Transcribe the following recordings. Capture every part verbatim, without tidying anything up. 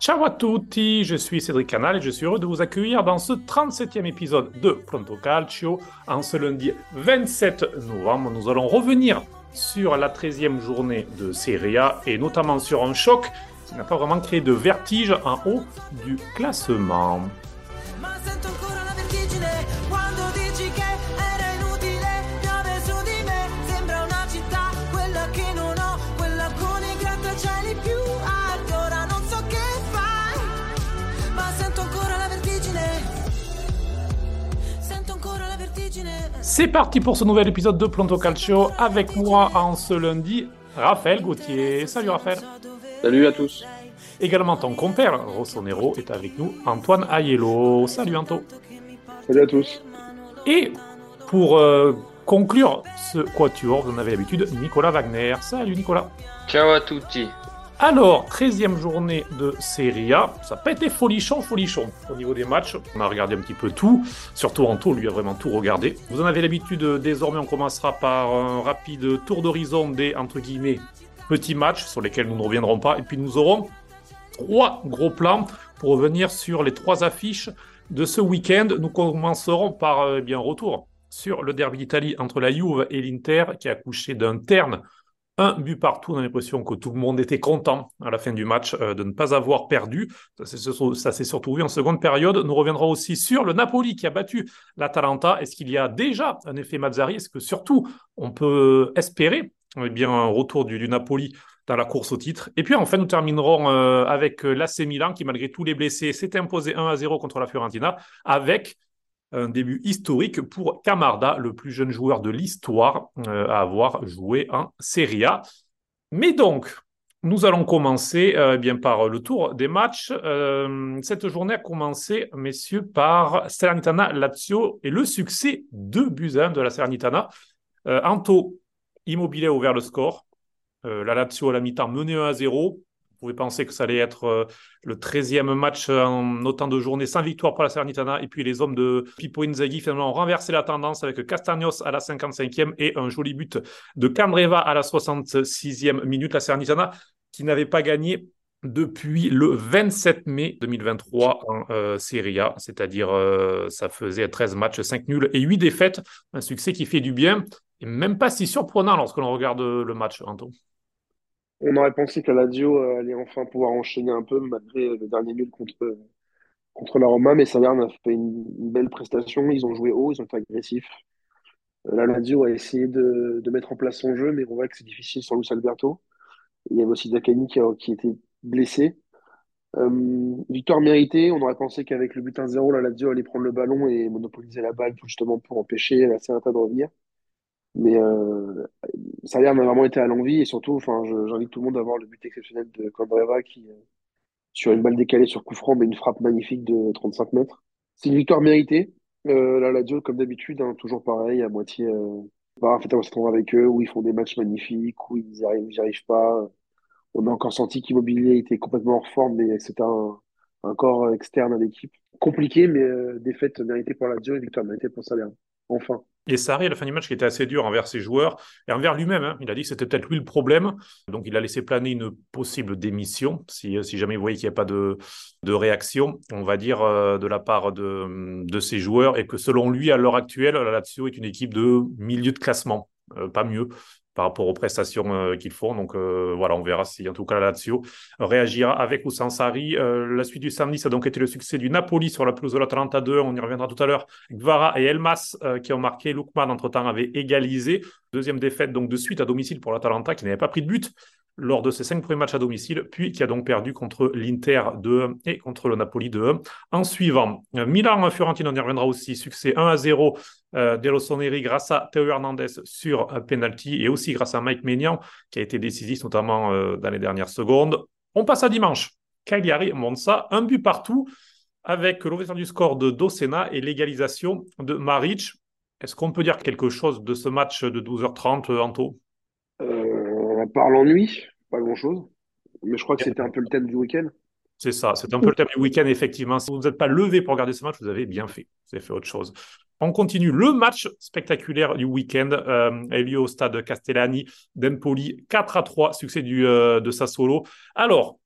Ciao à tutti, je suis Cédric Canal et je suis heureux de vous accueillir dans ce trente-septième épisode de Pronto Calcio. En ce lundi vingt-sept novembre, nous allons revenir sur la treizième journée de Serie A et notamment sur un choc qui n'a pas vraiment créé de vertige en haut du classement. C'est parti pour ce nouvel épisode de Pronto Calcio, avec moi en ce lundi, Raphaël Gautier. Salut Raphaël. Salut à tous. Également ton compère, Rossonero, est avec nous, Antoine Aiello. Salut Anto. Salut à tous. Et pour euh, conclure ce quatuor, vous en avez l'habitude, Nicolas Wagner. Salut Nicolas. Ciao à tutti. Alors, treizième journée de Serie A, ça n'a pas été folichon, folichon. Au niveau des matchs, on a regardé un petit peu tout, surtout Anto, lui a vraiment tout regardé. Vous en avez l'habitude, désormais on commencera par un rapide tour d'horizon des, entre guillemets, petits matchs sur lesquels nous ne reviendrons pas. Et puis nous aurons trois gros plans pour revenir sur les trois affiches de ce week-end. Nous commencerons par euh, bien retour sur le derby d'Italie entre la Juve et l'Inter qui a accouché d'un terne. Un but partout, on a l'impression que tout le monde était content à la fin du match euh, de ne pas avoir perdu. Ça s'est, ça s'est surtout vu en seconde période. Nous reviendrons aussi sur le Napoli qui a battu l'Atalanta. Est-ce qu'il y a déjà un effet Mazzarri? Est-ce que surtout on peut espérer eh bien, un retour du, du Napoli dans la course au titre? Et puis enfin, nous terminerons euh, avec l'A C Milan qui, malgré tous les blessés, s'est imposé un à zéro contre la Fiorentina avec un début historique pour Camarda, le plus jeune joueur de l'histoire euh, à avoir joué en Serie A. Mais donc, nous allons commencer euh, bien par le tour des matchs. Euh, cette journée a commencé, messieurs, par Salernitana Lazio et le succès deux buts à un de la Salernitana. Euh, Anto, Immobile a ouvert le score. Euh, la Lazio à la mi-temps menait un à zéro. Vous pouvez penser que ça allait être le treizième match en autant de journées sans victoire pour la Salernitana. Et puis les hommes de Pippo Inzaghi finalement ont renversé la tendance avec Castagnos à la cinquante-cinquième et un joli but de Candreva à la soixante-sixième minute. La Salernitana qui n'avait pas gagné depuis le vingt-sept mai deux mille vingt-trois en euh, Serie A. C'est-à-dire euh, ça faisait treize matchs, cinq nuls et huit défaites. Un succès qui fait du bien et même pas si surprenant lorsque l'on regarde le match, Anto. On aurait pensé que la Lazio euh, allait enfin pouvoir enchaîner un peu malgré le dernier nul contre, euh, contre la Roma, mais Salern a fait une, une belle prestation. Ils ont joué haut, ils ont été agressifs. Euh, la Lazio a essayé de, de mettre en place son jeu, mais on voit que c'est difficile sans Luis Alberto. Il y avait aussi Dakani qui, qui était blessé. Euh, victoire méritée. On aurait pensé qu'avec le but un zéro, la Lazio allait prendre le ballon et monopoliser la balle tout justement pour empêcher la Salernitana de revenir. Mais euh, Salernitana a vraiment été à l'envie et surtout, enfin, je, j'invite tout le monde à voir le but exceptionnel de Kvara qui, euh, sur une balle décalée sur coup franc, mais une frappe magnifique de trente-cinq mètres. C'est une victoire méritée. Euh, la Lazio, comme d'habitude, hein, toujours pareil, à moitié. Euh, bah, en fait, on s'attend avec eux, où ils font des matchs magnifiques, où ils n'y arrivent, arrivent pas. On a encore senti qu'Immobilier était complètement hors forme, mais c'était un, un corps externe à l'équipe. Compliqué, mais euh, défaite méritée pour la Lazio et victoire méritée pour Salernitana. Enfin. Et Sarri, à la fin du match, qui était assez dur envers ses joueurs et envers lui-même, hein. Il a dit que c'était peut-être lui le problème. Donc, il a laissé planer une possible démission, si, si jamais vous voyez qu'il n'y a pas de, de réaction, on va dire, euh, de la part de, de ses joueurs. Et que selon lui, à l'heure actuelle, la Lazio est une équipe de milieu de classement, euh, pas mieux, par rapport aux prestations euh, qu'ils font. Donc, euh, voilà, on verra si, en tout cas, la Lazio réagira avec ou sans Sarri. Euh, la suite du samedi, ça a donc été le succès du Napoli sur la pelouse de l'Atalanta deux. On y reviendra tout à l'heure. Kvara et Elmas euh, qui ont marqué. Lookman, entre-temps, avait égalisé. Deuxième défaite, donc, de suite à domicile pour l'Atalanta, qui n'avait pas pris de but lors de ses cinq premiers matchs à domicile, puis qui a donc perdu contre l'Inter deux un et contre le Napoli deux un. En suivant, euh, Milan-Fiorentina, on y reviendra aussi. Succès un à zéro. Euh, de Rossoneri grâce à Théo Hernandez sur euh, penalty et aussi grâce à Mike Maignan qui a été décisif notamment euh, dans les dernières secondes. On passe à dimanche. Cagliari-Monza, un but partout avec l'ouverture du score de Dossena et l'égalisation de Maric. Est-ce qu'on peut dire quelque chose de ce match de douze heures trente, euh, Anto? euh, À part l'ennui, pas grand-chose. Mais je crois que c'était un peu le thème du week-end. C'est ça, c'est un peu le thème du week-end, effectivement. Si vous ne vous êtes pas levé pour regarder ce match, vous avez bien fait. Vous avez fait autre chose. On continue le match spectaculaire du week-end. Euh, a eu lieu au stade Castellani d'Empoli, quatre à trois, succès du, euh, de Sassuolo. Alors,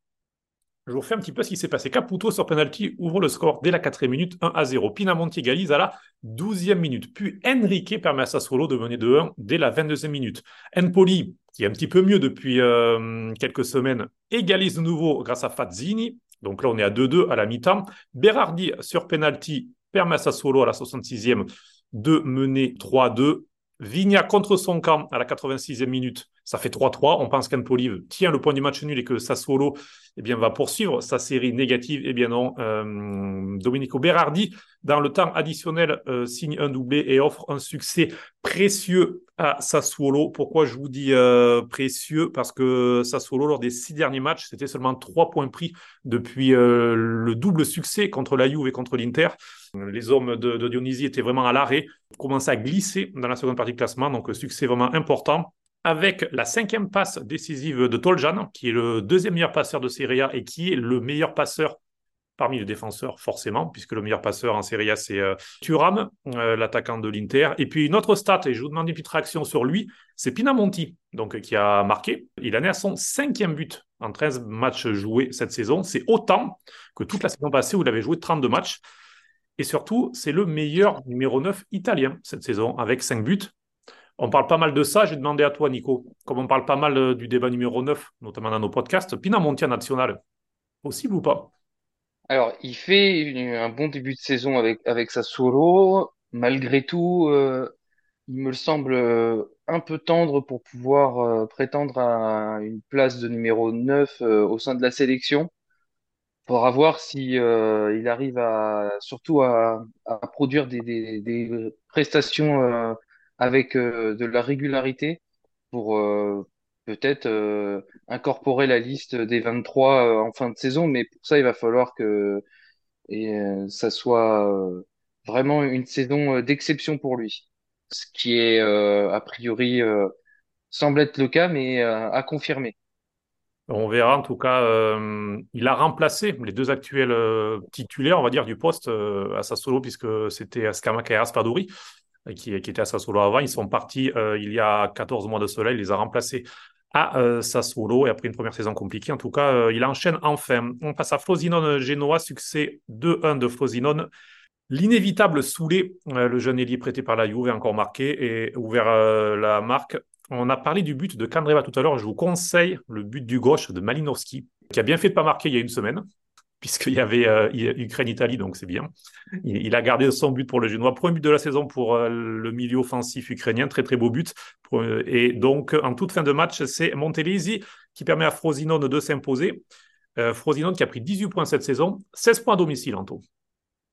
Je vous refais un petit peu ce qui s'est passé. Caputo sur penalty ouvre le score dès la quatrième minute, un à zéro. Pinamonti égalise à la douzième minute. Puis Enrique permet à Sassuolo de mener deux à un dès la vingt-deuxième minute. Napoli, qui est un petit peu mieux depuis euh, quelques semaines, égalise de nouveau grâce à Fazzini. Donc là, on est à deux à deux à la mi-temps. Berardi sur penalty permet à Sassuolo à la soixante-sixième de mener trois à deux. Vigna contre son camp à la quatre-vingt-sixième minute, ça fait trois à trois. On pense qu'Empoli tient le point du match nul et que Sassuolo eh bien, va poursuivre sa série négative. Eh bien non, euh, Domenico Berardi, dans le temps additionnel, euh, signe un doublé et offre un succès précieux à Sassuolo. Pourquoi je vous dis euh, précieux ? Parce que Sassuolo, lors des six derniers matchs, c'était seulement trois points pris depuis euh, le double succès contre la Juve et contre l'Inter. Les hommes de, de Dionysi étaient vraiment à l'arrêt, commençaient à glisser dans la seconde partie de classement, donc succès vraiment important. Avec la cinquième passe décisive de Toljan, qui est le deuxième meilleur passeur de Serie A et qui est le meilleur passeur parmi les défenseurs, forcément, puisque le meilleur passeur en Serie A, c'est euh, Thuram, euh, l'attaquant de l'Inter. Et puis une autre stat, et je vous demande une petite réaction sur lui, c'est Pinamonti, donc, qui a marqué. Il en est à son cinquième but en treize matchs joués cette saison. C'est autant que toute la saison passée où il avait joué trente-deux matchs. Et surtout, c'est le meilleur numéro neuf italien cette saison, avec cinq buts. On parle pas mal de ça. J'ai demandé à toi, Nico, comme on parle pas mal du débat numéro neuf, notamment dans nos podcasts, Pinamonti en national, possible ou pas ? Alors, il fait une, un bon début de saison avec, avec Sassuolo. Malgré tout, euh, il me semble un peu tendre pour pouvoir euh, prétendre à une place de numéro neuf euh, au sein de la sélection. Faudra voir si euh, il arrive à, surtout à, à produire des, des, des prestations euh, avec euh, de la régularité pour euh, peut-être euh, incorporer la liste des vingt-trois euh, en fin de saison, mais pour ça il va falloir que et, euh, ça soit euh, vraiment une saison euh, d'exception pour lui, ce qui est euh, a priori euh, semble être le cas, mais euh, à confirmer. On verra, en tout cas, euh, il a remplacé les deux actuels euh, titulaires, on va dire, du poste euh, à Sassuolo, puisque c'était Scamacca et Raspadori qui, qui étaient à Sassuolo avant. Ils sont partis euh, il y a quatorze mois de cela, il les a remplacés à euh, Sassuolo, et après une première saison compliquée, en tout cas, euh, il enchaîne enfin. On passe à Frosinone Genoa, succès deux à un de Frosinone. L'inévitable Soulé, euh, le jeune ailier prêté par la Juve, a encore marqué et ouvert euh, la marque. On a parlé du but de Candreva tout à l'heure. Je vous conseille le but du gauche de Malinowski, qui a bien fait de ne pas marquer il y a une semaine, puisqu'il y avait euh, Ukraine-Italie, donc c'est bien. Il, il a gardé son but pour le Génois. Premier but de la saison pour euh, le milieu offensif ukrainien. Très, très beau but. Et donc, en toute fin de match, c'est Montellesi qui permet à Frosinone de s'imposer. Euh, Frosinone qui a pris dix-huit points cette saison, seize points à domicile, Anto.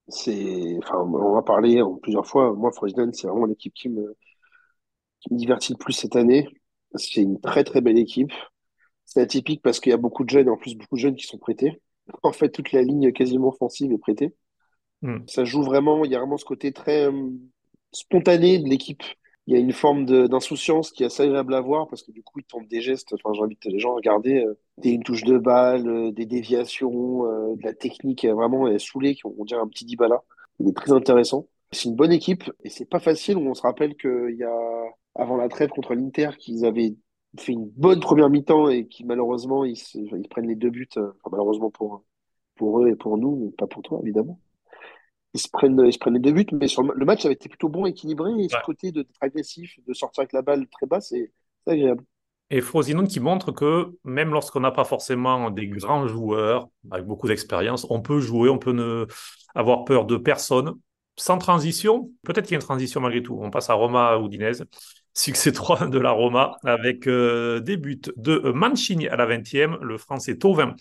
C'est... Enfin, on va parler plusieurs fois. Moi, Frosinone, c'est vraiment l'équipe qui me... qui me divertit le plus cette année. C'est une très très belle équipe. C'est atypique parce qu'il y a beaucoup de jeunes, en plus beaucoup de jeunes qui sont prêtés. En fait, toute la ligne quasiment offensive est prêtée. Mmh. Ça joue vraiment, il y a vraiment ce côté très euh, spontané de l'équipe. Il y a une forme de, d'insouciance qui est assez agréable à voir parce que du coup, ils tentent des gestes. Enfin, j'invite les gens à regarder euh, des, une touche de balle, euh, des déviations, euh, de la technique euh, vraiment euh, Soulé, on dirait un petit Dybala. Il est très intéressant. C'est une bonne équipe et c'est pas facile. On se rappelle qu'il y a avant la trêve contre l'Inter, qu'ils avaient fait une bonne première mi-temps et qui malheureusement, ils, se, ils prennent les deux buts, enfin, malheureusement pour, pour eux et pour nous, mais pas pour toi, évidemment. Ils se prennent, ils se prennent les deux buts, mais sur le, le match avait été plutôt bon, équilibré, et ouais. Ce côté de, d'être agressif, de sortir avec la balle très basse, c'est, c'est agréable. Et Frosinone qui montre que même lorsqu'on n'a pas forcément des grands joueurs, avec beaucoup d'expérience, on peut jouer, on peut ne avoir peur de personne. Sans transition, peut-être qu'il y a une transition malgré tout. On passe à Roma Udinese. Succès trois de la Roma avec euh, des buts de Mancini à la vingtième. Le Français Thauvin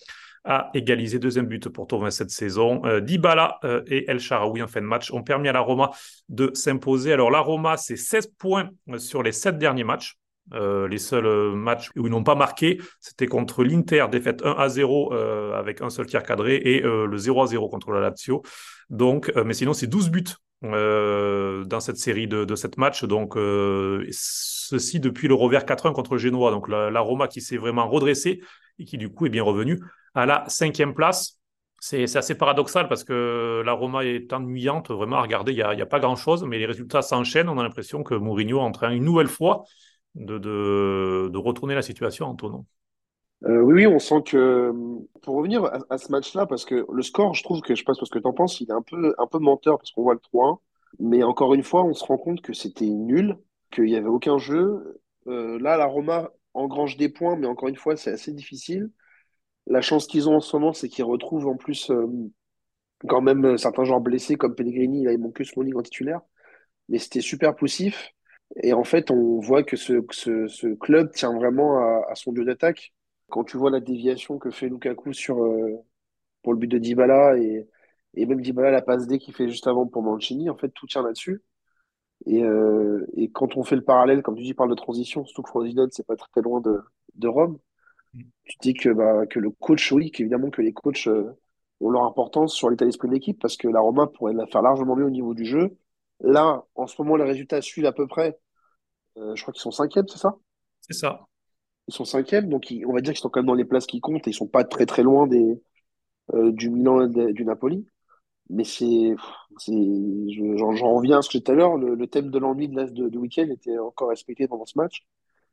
a égalisé, deuxième but pour Thauvin cette saison. Euh, Dybala euh, et El Shaarawy en fin de match ont permis à la Roma de s'imposer. Alors la Roma, c'est seize points sur les sept derniers matchs. Euh, les seuls euh, matchs où ils n'ont pas marqué, c'était contre l'Inter, défaite un à zéro euh, avec un seul tir cadré et euh, le zéro à zéro contre la Lazio. Donc, euh, mais sinon, c'est douze buts euh, dans cette série de, de sept matchs. Donc, euh, ceci depuis le revers quatre à un contre le Genoa. Donc, la, la Roma qui s'est vraiment redressée et qui, du coup, est bien revenue à la cinquième place. C'est, c'est assez paradoxal parce que la Roma est ennuyante. Vraiment, à regarder, il n'y a, a pas grand-chose, mais les résultats s'enchaînent. On a l'impression que Mourinho est en train, une nouvelle fois, De, de, de retourner la situation, Antonin. Euh, oui, oui, on sent que, pour revenir à, à ce match-là, parce que le score, je trouve que, je sais pas ce que tu en penses, il est un peu, un peu menteur parce qu'on voit le trois un. Mais encore une fois, on se rend compte que c'était nul, qu'il n'y avait aucun jeu. Euh, là, la Roma engrange des points, mais encore une fois, c'est assez difficile. La chance qu'ils ont en ce moment, c'est qu'ils retrouvent en plus euh, quand même euh, certains joueurs blessés comme Pellegrini. Là, ils manquent que Smalling en titulaire. Mais c'était super poussif. Et en fait, on voit que ce, que ce, ce club tient vraiment à, à son jeu d'attaque. Quand tu vois la déviation que fait Lukaku sur, euh, pour le but de Dybala et, et même Dybala, la passe D qu'il fait juste avant pour Mancini, en fait, tout tient là-dessus. Et, euh, et quand on fait le parallèle, comme tu dis, parle de transition, surtout que Frosinone, c'est pas très loin de, de Rome, tu te dis que, bah, que le coach, oui, qu'évidemment que les coachs euh, ont leur importance sur l'état d'esprit de l'équipe parce que la Roma pourrait la faire largement mieux au niveau du jeu. Là, en ce moment, les résultats suivent à peu près. Euh, je crois qu'ils sont cinquièmes, c'est ça? C'est ça. Ils sont cinquièmes, donc ils- on va dire qu'ils sont quand même dans les places qui comptent et ils sont pas très très loin des, euh, du Milan et de- du Napoli. Mais c'est, pff, c'est, je- j'en j'en reviens à ce que j'ai dit tout à l'heure. Le, le thème de l'ennui de, la- de, du week-end était encore respecté pendant ce match.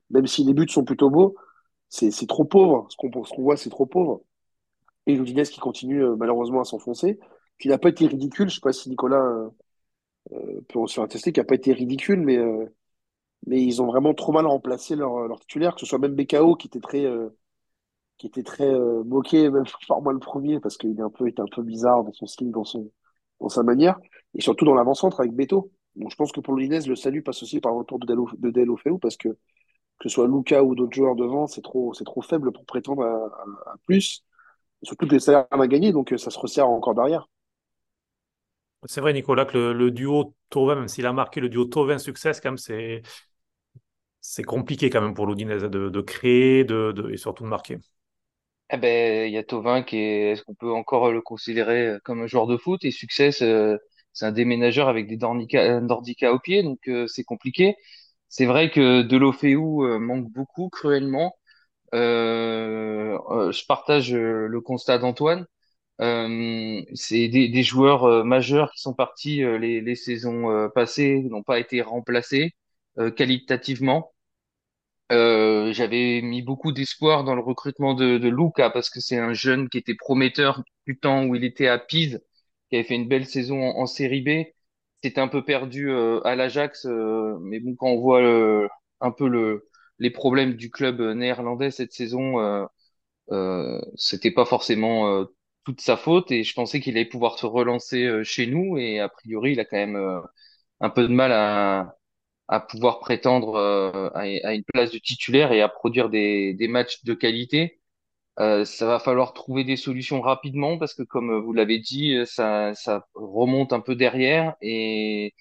Même si les buts sont plutôt beaux, c'est c'est trop pauvre. Ce qu'on ce qu'on voit, c'est trop pauvre. Et l'Udinese qui continue euh, malheureusement à s'enfoncer, qui n'a pas été ridicule. Je sais pas si Nicolas euh, euh, peut se faire attester, qui n'a pas été ridicule, mais, euh, mais ils ont vraiment trop mal remplacé leur, leur titulaire, que ce soit même B K O qui était très, euh, qui était très euh, moqué, même par moi le premier, parce qu'il est un peu, était un peu bizarre dans son style, dans son, dans sa manière, et surtout dans l'avant-centre avec Beto. Donc je pense que pour l'Udinese, le salut passe aussi par le retour de Dello, de Dello Feu, parce que que ce soit Luca ou d'autres joueurs devant, c'est trop, c'est trop faible pour prétendre à, à- à plus. Surtout que les salaires à gagner, donc euh, ça se resserre encore derrière. C'est vrai, Nicolas, que le, le duo Thauvin, même s'il a marqué le duo Thauvin-Succès, quand même, c'est, c'est compliqué quand même pour l'Udinese de, de créer de, de- et surtout de marquer. Eh ben, il y a Thauvin qui est, est-ce qu'on peut encore le considérer euh, comme un joueur de foot? Et Succès, euh, c'est un déménageur avec des dornica- nordica au pied, donc euh, c'est compliqué. C'est vrai que Deulofeu euh, manque beaucoup, cruellement. Euh, euh, je partage euh, le constat d'Antoine. Euh, c'est des, des joueurs euh, majeurs qui sont partis euh, les, les saisons euh, passées, n'ont pas été remplacés euh, qualitativement. Euh, j'avais mis beaucoup d'espoir dans le recrutement de, de Luca parce que c'est un jeune qui était prometteur du temps où il était à Pise, qui avait fait une belle saison en, en Série B. C'était un peu perdu euh, à l'Ajax, euh, mais bon, quand on voit euh, un peu le, les problèmes du club néerlandais cette saison, euh, euh, c'était pas forcément euh, toute sa faute et je pensais qu'il allait pouvoir se relancer euh, chez nous et a priori, il a quand même euh, un peu de mal à à pouvoir prétendre euh, à, à une place de titulaire et à produire des, des matchs de qualité. Euh, ça va falloir trouver des solutions rapidement parce que, comme vous l'avez dit, euh, ça, ça remonte un peu derrière et,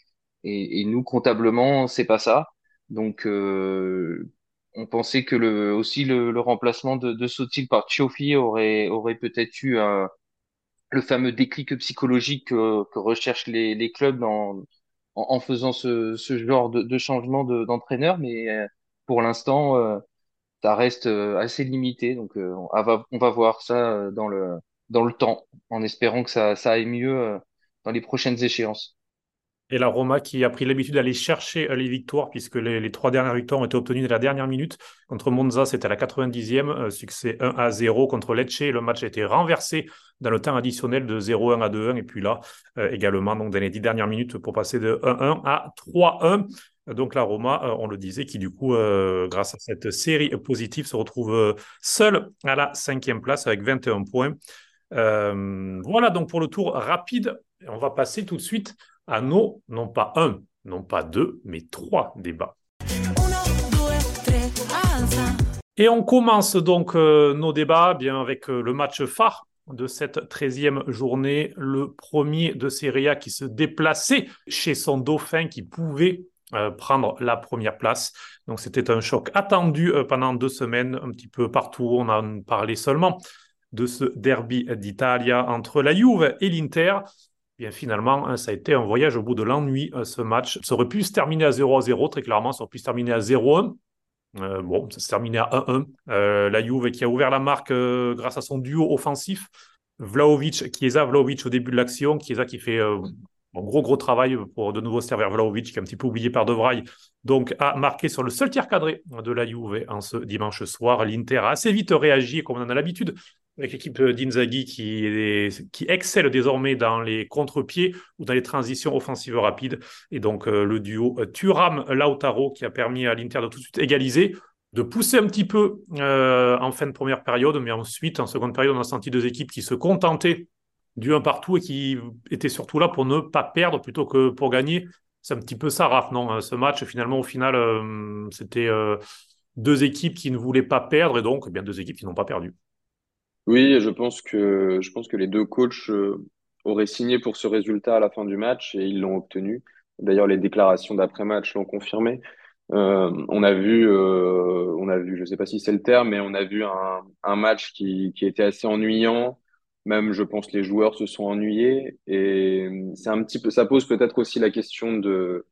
et, et nous, comptablement, c'est pas ça. Donc, euh, on pensait que le, aussi le, le remplacement de, de Sotil par Tiofi aurait, aurait peut-être eu un, le fameux déclic psychologique que, que recherchent les, les clubs en, en, en faisant ce, ce genre de, de changement de- d'entraîneur, mais euh, pour l'instant, euh, ça reste euh, assez limité. Donc, euh, on va, on va voir ça euh, dans le, dans le temps, en espérant que ça, ça aille mieux euh, dans les prochaines échéances. Et la Roma qui a pris l'habitude d'aller chercher euh, les victoires, puisque les, les trois dernières victoires ont été obtenues à la dernière minute. Contre Monza, c'était à la quatre-vingt-dixième, euh, succès un à zéro. Contre Lecce, le match a été renversé dans le temps additionnel de zéro un à deux un. Et puis là, euh, également, donc, dans les dix dernières minutes, pour passer de un un à trois un. Donc la Roma, euh, on le disait, qui du coup, euh, grâce à cette série positive, se retrouve euh, seule à la cinquième place avec vingt et un points. Euh, voilà donc pour le tour rapide. Et on va passer tout de suite à nos, non pas un, non pas deux, mais trois débats. Et on commence donc euh, nos débats bien avec euh, le match phare de cette treizième journée, le premier de Serie A qui se déplaçait chez son dauphin qui pouvait euh, prendre la première place. Donc c'était un choc attendu euh, pendant deux semaines, un petit peu partout, on en parlait seulement de ce derby d'Italia entre la Juve et l'Inter. Bien finalement, hein, ça a été un voyage au bout de l'ennui, euh, ce match. Ça aurait pu se terminer à zéro à zéro, très clairement, ça aurait pu se terminer à zéro un. Euh, bon, ça s'est terminé à un un. Euh, la Juve qui a ouvert la marque euh, grâce à son duo offensif. Vlahovic, Chiesa, Vlahovic au début de l'action, Chiesa qui fait euh, Bon, gros, gros travail pour de nouveau servir Vlahovic, qui est un petit peu oublié par De Vrij, donc a marqué sur le seul tir cadré de la Juve en ce dimanche soir. L'Inter a assez vite réagi, comme on en a l'habitude, avec l'équipe d'Inzaghi qui, est, qui excelle désormais dans les contre-pieds ou dans les transitions offensives rapides. Et donc euh, le duo Thuram-Lautaro qui a permis à l'Inter de tout de suite égaliser, de pousser un petit peu euh, en fin de première période, mais ensuite, en seconde période, on a senti deux équipes qui se contentaient du un partout et qui étaient surtout là pour ne pas perdre plutôt que pour gagner. C'est un petit peu ça, Raph, non ? Ce match, finalement, au final, euh, c'était euh, deux équipes qui ne voulaient pas perdre et donc eh bien, deux équipes qui n'ont pas perdu. Oui, je pense que je pense que les deux coachs auraient signé pour ce résultat à la fin du match et ils l'ont obtenu. D'ailleurs, les déclarations d'après-match l'ont confirmé. Euh, on a vu, euh, on a vu, je sais pas si c'est le terme, mais on a vu un, un match qui qui était assez ennuyant. Même, je pense, les joueurs se sont ennuyés et c'est un petit peu, ça pose peut-être aussi la question de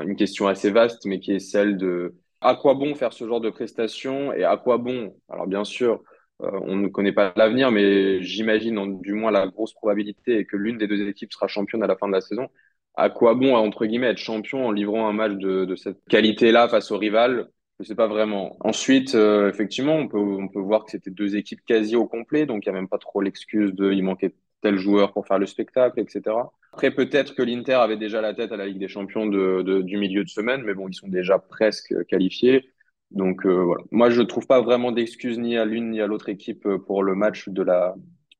une question assez vaste, mais qui est celle de à quoi bon faire ce genre de prestations et à quoi bon. Alors bien sûr. Euh, on ne connaît pas l'avenir, mais j'imagine en, du moins la grosse probabilité est que l'une des deux équipes sera championne à la fin de la saison. À quoi bon, entre guillemets, être champion en livrant un match de, de cette qualité-là face au rival? Je ne sais pas vraiment. Ensuite, euh, effectivement, on peut, on peut voir que c'était deux équipes quasi au complet, donc il n'y a même pas trop l'excuse de il manquait tel joueur pour faire le spectacle, et cetera. Après, peut-être que l'Inter avait déjà la tête à la Ligue des Champions de, de, du milieu de semaine, mais bon, ils sont déjà presque qualifiés. Donc euh, voilà, moi je trouve pas vraiment d'excuses ni à l'une ni à l'autre équipe pour le match de la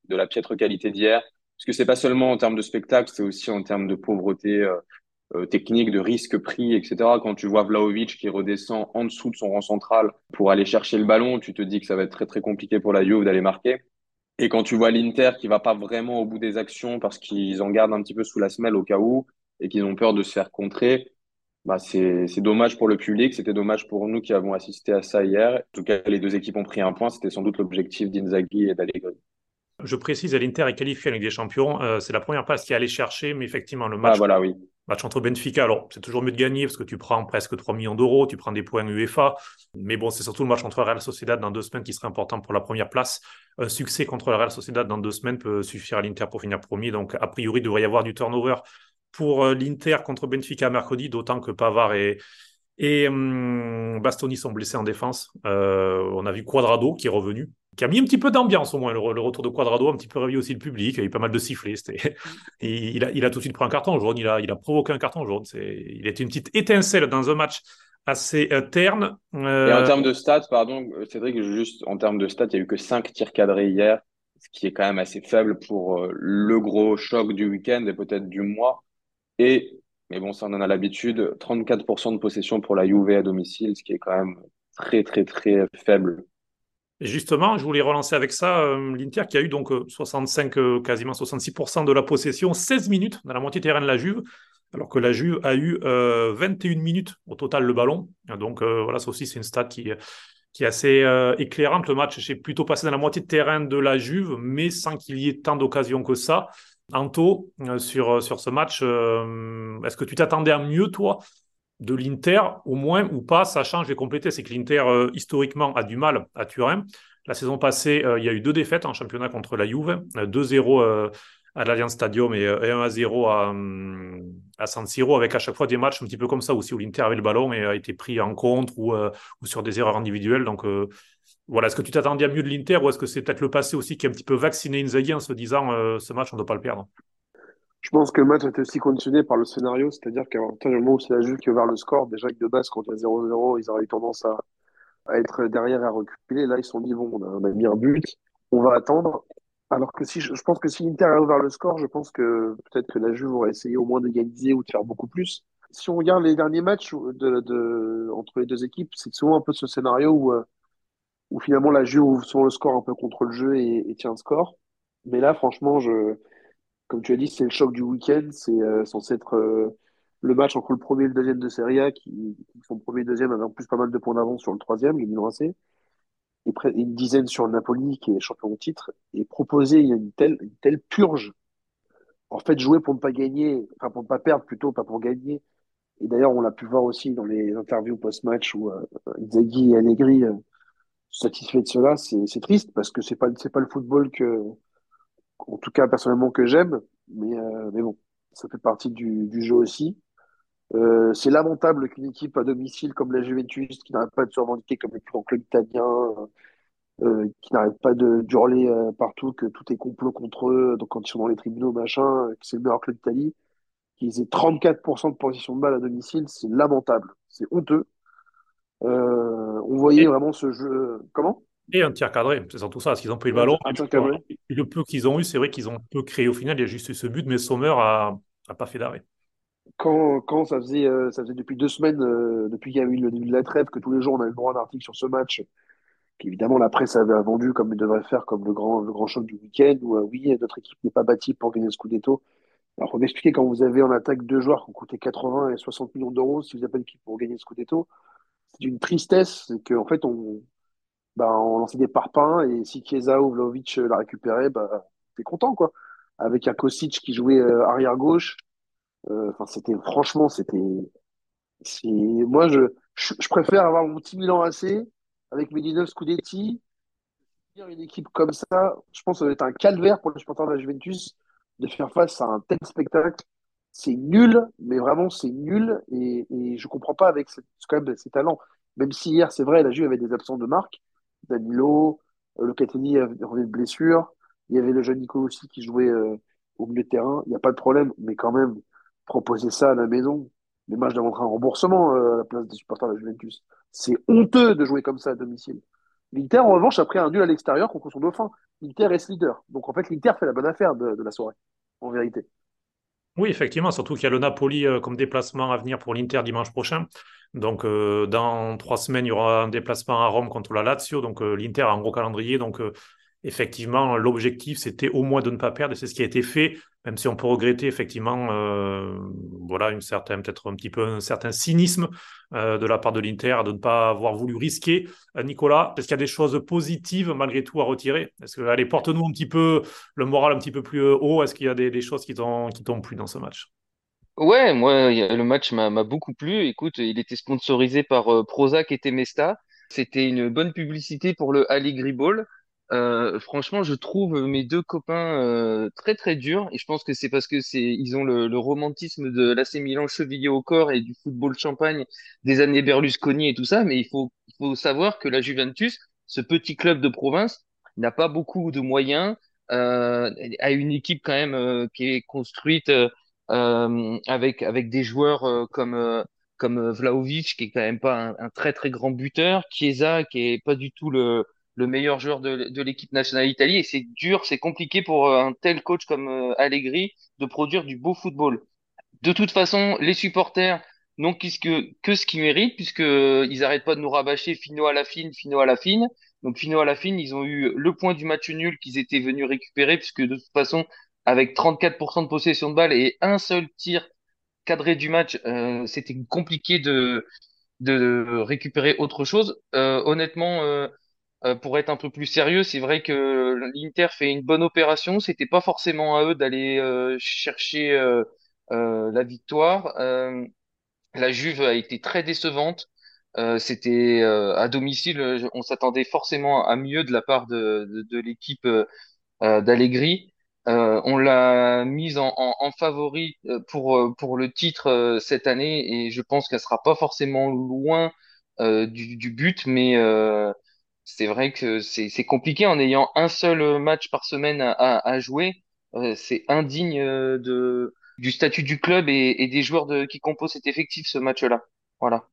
de la piètre qualité d'hier, parce que c'est pas seulement en termes de spectacle, c'est aussi en termes de pauvreté euh, euh, technique, de risque pris, et cetera. Quand tu vois Vlahovic qui redescend en dessous de son rang central pour aller chercher le ballon, tu te dis que ça va être très très compliqué pour la Juve d'aller marquer. Et quand tu vois l'Inter qui va pas vraiment au bout des actions parce qu'ils en gardent un petit peu sous la semelle au cas où et qu'ils ont peur de se faire contrer. Bah c'est, c'est dommage pour le public, c'était dommage pour nous qui avons assisté à ça hier. En tout cas, les deux équipes ont pris un point, c'était sans doute l'objectif d'Inzaghi et d'Allegri. Je précise, l'Inter est qualifié en Ligue des Champions, euh, c'est la première passe qui est allée chercher, mais effectivement, le match, ah, voilà, oui. match entre Benfica, alors c'est toujours mieux de gagner parce que tu prends presque trois millions d'euros, tu prends des points UEFA, mais bon, c'est surtout le match entre Real Sociedad dans deux semaines qui serait important pour la première place. Un succès contre la Real Sociedad dans deux semaines peut suffire à l'Inter pour finir premier, donc a priori, il devrait y avoir du turnover pour l'Inter contre Benfica mercredi, d'autant que Pavard et, et hum, Bastoni sont blessés en défense. Euh, on a vu Quadrado qui est revenu, qui a mis un petit peu d'ambiance au moins. Le, le retour de Quadrado a un petit peu réveillé aussi le public. Il y a eu pas mal de sifflets. il, il, a, il a tout de suite pris un carton jaune. Il a, il a provoqué un carton jaune. C'est, il était une petite étincelle dans un match assez euh, terne. Euh... Et en termes de stats, pardon, Cédric, juste en termes de stats, il n'y a eu que cinq tirs cadrés hier, ce qui est quand même assez faible pour euh, le gros choc du week-end et peut-être du mois. Et, mais bon, ça on en a l'habitude, trente-quatre pour cent de possession pour la Juve à domicile, ce qui est quand même très, très, très faible. Et justement, je voulais relancer avec ça euh, l'Inter qui a eu donc soixante-cinq, euh, quasiment soixante-six pour cent de la possession, seize minutes dans la moitié terrain de la Juve, alors que la Juve a eu euh, vingt et une minutes au total le ballon. Donc euh, voilà, ça aussi, c'est une stat qui, qui est assez euh, éclairante. Le match s'est plutôt passé dans la moitié de terrain de la Juve, mais sans qu'il y ait tant d'occasions que ça. Anto, euh, sur, sur ce match, euh, est-ce que tu t'attendais à mieux, toi, de l'Inter, au moins, ou pas, sachant, je vais compléter, c'est que l'Inter, euh, historiquement, a du mal à Turin. La saison passée, euh, il y a eu deux défaites en championnat contre la Juve, euh, deux zéro euh, à l'Allianz Stadium et, euh, et un à zéro à, euh, à San Siro, avec à chaque fois des matchs un petit peu comme ça, aussi où l'Inter avait le ballon et a été pris en contre ou, euh, ou sur des erreurs individuelles, donc... Euh, Voilà, est-ce que tu t'attendais à mieux de l'Inter ou est-ce que c'est peut-être le passé aussi qui a un petit peu vacciné Inzaghi en se disant euh, ce match, on ne doit pas le perdre? Je pense que le match était aussi conditionné par le scénario, c'est-à-dire qu'à partir du moment où c'est la Juve qui a ouvert le score, déjà que de base, quand il y a zéro zéro, ils auraient eu tendance à, à être derrière et à reculer. Là, ils se sont dit, bon, on a, on a mis un but, on va attendre. Alors que si je, je pense que si l'Inter a ouvert le score, je pense que peut-être que la Juve aurait essayé au moins d'égaliser ou de faire beaucoup plus. Si on regarde les derniers matchs de, de, entre les deux équipes, c'est souvent un peu ce scénario où. Euh, où finalement la Juve ouvre sur le score un peu contre le jeu et, et tient le score. Mais là, franchement, je, comme tu as dit, c'est le choc du week-end. C'est euh, censé être euh, le match entre le premier et le deuxième de Serie A, qui, qui sont premier et deuxième, avec en plus pas mal de points d'avance sur le troisième, les Milan A C, et près, une dizaine sur le Napoli, qui est champion au titre, et proposer une telle, une telle purge. En fait, jouer pour ne pas gagner, enfin pour ne pas perdre plutôt, pas pour gagner. Et d'ailleurs, on l'a pu voir aussi dans les interviews post-match où euh, Inzaghi et Allegri... Euh, satisfait de cela, c'est, c'est triste parce que c'est pas, c'est pas le football que, en tout cas personnellement, que j'aime, mais, euh, mais bon, ça fait partie du, du jeu aussi. Euh, c'est lamentable qu'une équipe à domicile comme la Juventus, qui n'arrête pas de se revendiquer comme le plus grand club italien, euh, qui n'arrête pas de hurler euh, partout que tout est complot contre eux, donc quand ils sont dans les tribunaux, machin, que c'est le meilleur club d'Italie, qu'ils aient trente-quatre pour cent de possession de balle à domicile, c'est lamentable, c'est honteux. Euh, on voyait Et- vraiment ce jeu. Comment? Et un tir cadré, c'est surtout ça, parce qu'ils ont pris le Ouais, ballon. un tir cadré. Et le peu qu'ils ont eu, c'est vrai qu'ils ont peu créé au final, il y a juste eu ce but, mais Sommer a, a pas fait d'arrêt. Quand, quand ça faisait, euh, ça faisait depuis deux semaines, euh, depuis qu'il y a eu le début de la trêve, que tous les jours on a eu le droit à un article sur ce match, qu'évidemment la presse avait vendu comme elle devrait faire, comme le grand, le grand choc du week-end, où euh, oui, notre équipe n'est pas bâtie pour gagner ce Scudetto. Alors, faut m'expliquer, quand vous avez en attaque deux joueurs qui ont coûté quatre-vingts et soixante millions d'euros, si vous n'avez pas d'équipe pour gagner ce Scudetto, c'est une tristesse, c'est qu'en fait, on, bah, on lançait des parpaings, et si Chiesa ou Vlahovic euh, la récupérait, bah, t'es content, quoi. Avec un Kostic qui jouait euh, arrière-gauche, euh, enfin, c'était, franchement, c'était, c'est, moi, je, je, je préfère avoir mon petit Milan A C avec mes dix-neuf Scudetti. Dire une équipe comme ça, je pense que ça va être un calvaire pour les supporters de la Juventus de faire face à un tel spectacle. C'est nul, mais vraiment c'est nul, et, et je comprends pas avec cette- quand même ces talents. Même si hier, c'est vrai, la Juve avait des absents de marque, Danilo, euh, Locatelli avait- revenait de blessure, il y avait le jeune Nico aussi qui jouait euh, au milieu de terrain, il n'y a pas de problème, mais quand même, proposer ça à la maison, les matchs d'avoir un remboursement euh, à la place des supporters de la Juventus, c'est honteux de jouer comme ça à domicile. L'Inter, en revanche, après un nul à l'extérieur contre son dauphin, l'Inter est leader. Donc en fait, l'Inter fait la bonne affaire de, de la soirée, en vérité. Oui, effectivement, surtout qu'il y a le Napoli euh, comme déplacement à venir pour l'Inter dimanche prochain. Donc, euh, dans trois semaines, il y aura un déplacement à Rome contre la Lazio. Donc, euh, l'Inter a un gros calendrier. Donc, euh, effectivement, l'objectif, c'était au moins de ne pas perdre. Et c'est ce qui a été fait, même si on peut regretter, effectivement, euh, voilà, une certaine, peut-être un petit peu un certain cynisme euh, de la part de l'Inter de ne pas avoir voulu risquer. Euh, Nicolas, est-ce qu'il y a des choses positives malgré tout à retirer? Est-ce que, allez, porte-nous un petit peu le moral un petit peu plus euh, haut? Est-ce qu'il y a des, des choses qui t'ont qui t'ont plu dans ce match? Ouais, moi, y a- le match m'a m'a beaucoup plu. Écoute, il était sponsorisé par euh, Prozac et Temesta. C'était une bonne publicité pour le Allegri Ball. Euh, franchement, je trouve mes deux copains euh, très très durs et je pense que c'est parce que c'est ils ont le, le romantisme de l'A C Milan chevillé au corps et du football champagne des années Berlusconi et tout ça. Mais il faut il faut savoir que la Juventus, ce petit club de province, n'a pas beaucoup de moyens, euh, a une équipe quand même euh, qui est construite. euh, euh, avec avec des joueurs euh, comme euh, comme euh, Vlahovic qui est quand même pas un, un très très grand buteur, Chiesa qui est pas du tout le le meilleur joueur de, de l'équipe nationale d'Italie et c'est dur, c'est compliqué pour euh, un tel coach comme euh, Allegri de produire du beau football. De toute façon, les supporters n'ont qu'est-ce que, que ce qu'ils méritent, puisque euh, ils arrêtent pas de nous rabâcher Fino à la fine, Fino à la fine. Donc Fino à la fine, ils ont eu le point du match nul qu'ils étaient venus récupérer, puisque de toute façon, avec trente-quatre pour cent de possession de balle et un seul tir cadré du match, euh, c'était compliqué de, de récupérer autre chose. Euh, honnêtement, euh, euh, pour être un peu plus sérieux, c'est vrai que l'Inter fait une bonne opération. C'était pas forcément à eux d'aller euh, chercher euh, euh, la victoire. Euh, la Juve a été très décevante. Euh, c'était euh, à domicile. euh, je- On s'attendait forcément à mieux de la part de, de, de l'équipe euh, euh, d'Allegri. Euh, on l'a mise en, en, en favori euh, pour, euh, pour le titre euh, cette année et je pense qu'elle sera pas forcément loin euh, du, du but, mais euh, c'est vrai que c'est c'est compliqué en ayant un seul match par semaine à, à, à jouer. Euh, c'est indigne euh, de, du statut du club et, et des joueurs de, qui composent cet effectif, ce match-là. Voilà.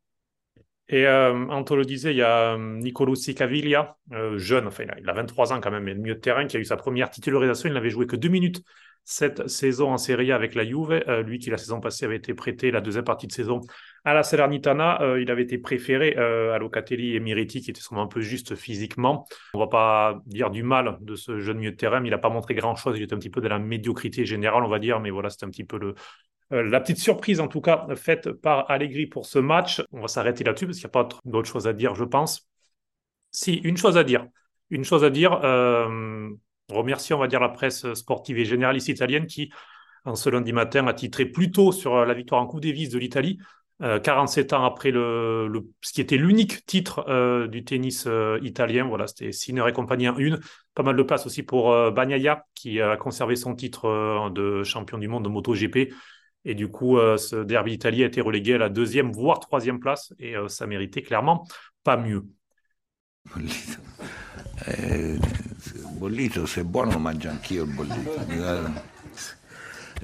Et euh, Anto le disait, il y a euh, Nicolas Caviglia, euh, jeune, enfin il a, il a vingt-trois ans quand même, mais le milieu de terrain qui a eu sa première titularisation, il n'avait joué que deux minutes cette saison en Serie A avec la Juve. Euh, lui qui la saison passée avait été prêté la deuxième partie de saison à la Salernitana, euh, il avait été préféré euh, à Locatelli et Miretti qui étaient sûrement un peu juste physiquement. On ne va pas dire du mal de ce jeune milieu de terrain, mais il n'a pas montré grand-chose, il était un petit peu de la médiocrité générale, on va dire, mais voilà, c'est un petit peu le, Euh, la petite surprise, en tout cas, faite par Allegri pour ce match. On va s'arrêter là-dessus parce qu'il n'y a pas autre- d'autre chose à dire, je pense. Si, une chose à dire. Une chose à dire. Euh, remercier, on va dire, la presse sportive et généraliste italienne qui, en ce lundi matin, a titré plutôt sur euh, la victoire en Coupe Davis de l'Italie. euh, quarante-sept ans après le, le, ce qui était l'unique titre euh, du tennis euh, italien. Voilà, c'était Sinner et compagnie en une. Pas mal de place aussi pour euh, Bagnaia, qui a conservé son titre euh, de champion du monde de MotoGP. Et du coup, euh, ce derby italien a été relégué à la deuxième, voire troisième place. Et euh, ça méritait clairement pas mieux. Bollito, eh, bollito se è buono lo mangio anch'io il bollito.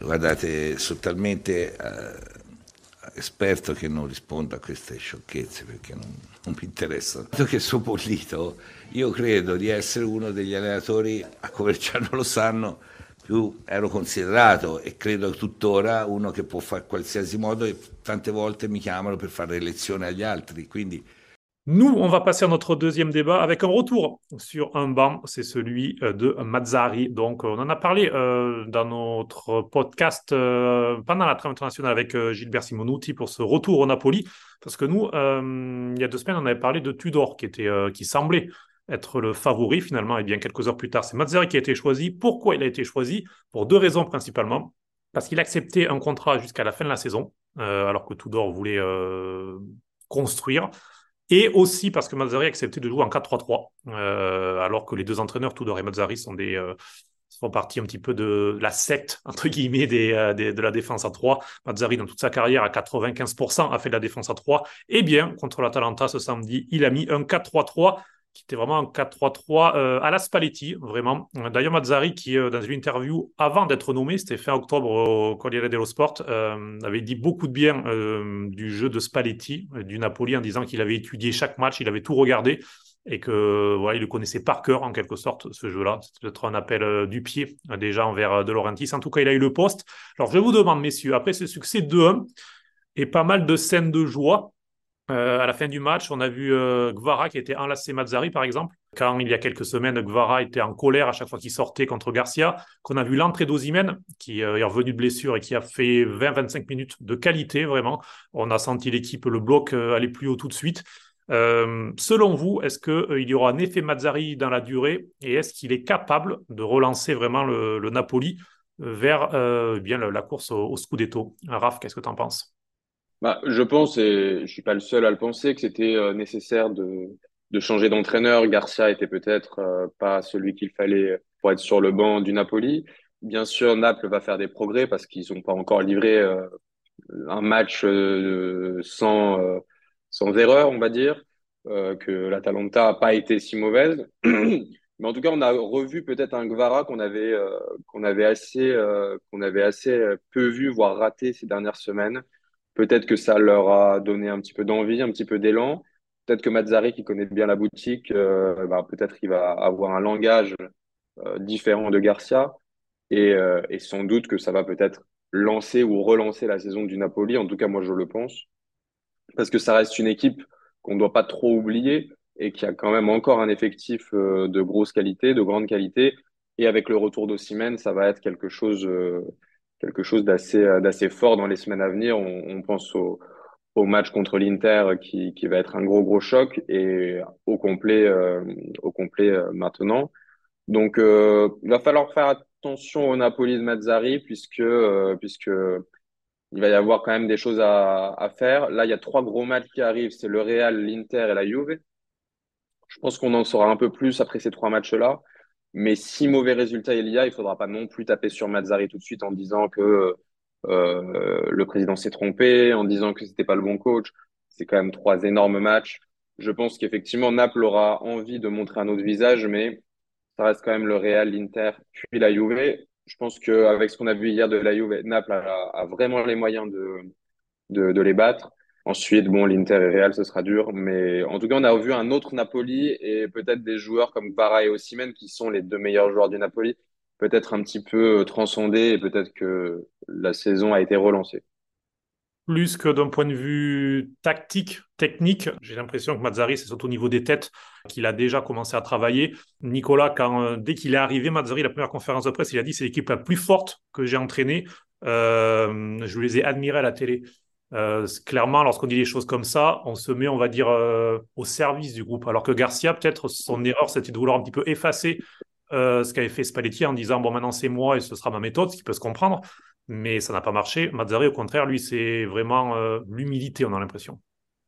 Guardate, sono talmente eh, esperto che non rispondo a queste sciocchezze perché non, non mi interessano. Dato che sono bollito, io credo di essere uno degli allenatori, a Coverciano lo sanno, più ero considerato e credo tuttora uno che può fare qualsiasi modo e tante volte mi chiamano per fare lezione agli altri, quindi... Nous, on va passer à notre deuxième débat avec un retour sur un banc, c'est celui de Mazzarri. Donc, on en a parlé euh, dans notre podcast euh, pendant la trêve internationale avec euh, Gilbert Simonuti pour ce retour au Napoli, parce que nous, euh, il y a deux semaines, on avait parlé de Tudor qui, était, euh, qui semblait être le favori finalement, et bien quelques heures plus tard, c'est Mazzarri qui a été choisi. Pourquoi il a été choisi? Pour deux raisons principalement, parce qu'il acceptait un contrat jusqu'à la fin de la saison, euh, alors que Tudor voulait euh, construire. Et aussi parce que Mazzarri a accepté de jouer en quatre trois trois, euh, alors que les deux entraîneurs, Tudor et Mazzarri, sont des, euh, font partie un petit peu de la secte, entre guillemets, des, euh, des, de la défense à trois. Mazzarri, dans toute sa carrière, à quatre-vingt-quinze pour cent, a fait de la défense à trois. Eh bien, contre l'Atalanta, ce samedi, il a mis un quatre trois trois, qui était vraiment un quatre trois trois euh, à la Spalletti, vraiment. D'ailleurs, Mazzarri, qui, euh, dans une interview, avant d'être nommé, c'était fin octobre au Corriere dello Sport, euh, avait dit beaucoup de bien euh, du jeu de Spalletti, du Napoli, en disant qu'il avait étudié chaque match, il avait tout regardé, et que voilà, il le connaissait par cœur, en quelque sorte, ce jeu-là. C'est peut-être un appel euh, du pied, euh, déjà, envers euh, De Laurentiis. En tout cas, il a eu le poste. Alors, je vous demande, messieurs, après ce succès deux un, et pas mal de scènes de joie, Euh, à la fin du match, on a vu euh, Kvara qui était enlacé Mazzarri, par exemple. Quand, il y a quelques semaines, Kvara était en colère à chaque fois qu'il sortait contre Garcia, qu'on a vu l'entrée d'Osimhen, qui euh, est revenu de blessure et qui a fait vingt à vingt-cinq minutes de qualité, vraiment. On a senti l'équipe, le bloc, euh, aller plus haut tout de suite. Euh, selon vous, est-ce qu'il euh, y aura un effet Mazzarri dans la durée et est-ce qu'il est capable de relancer vraiment le, le Napoli vers euh, bien, la course au, au Scudetto? Raph, qu'est-ce que tu en penses? Bah, je pense, et je suis pas le seul à le penser, que c'était euh, nécessaire de, de changer d'entraîneur. Garcia était peut-être euh, pas celui qu'il fallait pour être sur le banc du Napoli. Bien sûr, Naples va faire des progrès parce qu'ils n'ont pas encore livré euh, un match euh, sans, euh, sans erreur, on va dire, euh, que l'Atalanta n'a pas été si mauvaise. Mais en tout cas, on a revu peut-être un Kvara qu'on avait, euh, qu'on avait assez, euh, qu'on avait assez peu vu, voire raté ces dernières semaines. Peut-être que ça leur a donné un petit peu d'envie, un petit peu d'élan. Peut-être que Mazzarri, qui connaît bien la boutique, euh, bah, peut-être qu'il va avoir un langage euh, différent de Garcia. Et, euh, et sans doute que ça va peut-être lancer ou relancer la saison du Napoli. En tout cas, moi, je le pense. Parce que ça reste une équipe qu'on ne doit pas trop oublier et qui a quand même encore un effectif euh, de grosse qualité, de grande qualité. Et avec le retour d'Osimhen, ça va être quelque chose... Euh, quelque chose d'assez, d'assez fort dans les semaines à venir. On, on pense au, au match contre l'Inter qui, qui va être un gros, gros choc et au complet, euh, au complet euh, maintenant. Donc, euh, il va falloir faire attention au Napoli de Mazzarri puisque, euh, puisque il va y avoir quand même des choses à, à faire. Là, il y a trois gros matchs qui arrivent. C'est le Real, l'Inter et la Juve. Je pense qu'on en saura un peu plus après ces trois matchs-là. Mais si mauvais résultat il y a, il ne faudra pas non plus taper sur Mazzarri tout de suite en disant que euh, le président s'est trompé, en disant que ce n'était pas le bon coach. C'est quand même trois énormes matchs. Je pense qu'effectivement, Naples aura envie de montrer un autre visage, mais ça reste quand même le Real, l'Inter, puis la Juve. Je pense qu'avec ce qu'on a vu hier de la Juve, Naples a, a vraiment les moyens de, de, de les battre. Ensuite, bon, l'Inter et Real, ce sera dur. Mais en tout cas, on a vu un autre Napoli et peut-être des joueurs comme Kvara et Osimhen, qui sont les deux meilleurs joueurs du Napoli, peut-être un petit peu transcendés et peut-être que la saison a été relancée. Plus que d'un point de vue tactique, technique, j'ai l'impression que Mazzarri, c'est surtout au niveau des têtes qu'il a déjà commencé à travailler. Nicolas, quand, dès qu'il est arrivé, Mazzarri, la première conférence de presse, il a dit « c'est l'équipe la plus forte que j'ai entraînée. Euh, je les ai admirés à la télé ». Euh, clairement, lorsqu'on dit des choses comme ça, on se met, on va dire, euh, au service du groupe. Alors que Garcia, peut-être, son erreur, c'était de vouloir un petit peu effacer euh, ce qu'avait fait Spalletti en disant « bon, maintenant, c'est moi et ce sera ma méthode », ce qui peut se comprendre. mais ça n'a pas marché. Mazzarri, au contraire, lui, c'est vraiment euh, l'humilité, on a l'impression.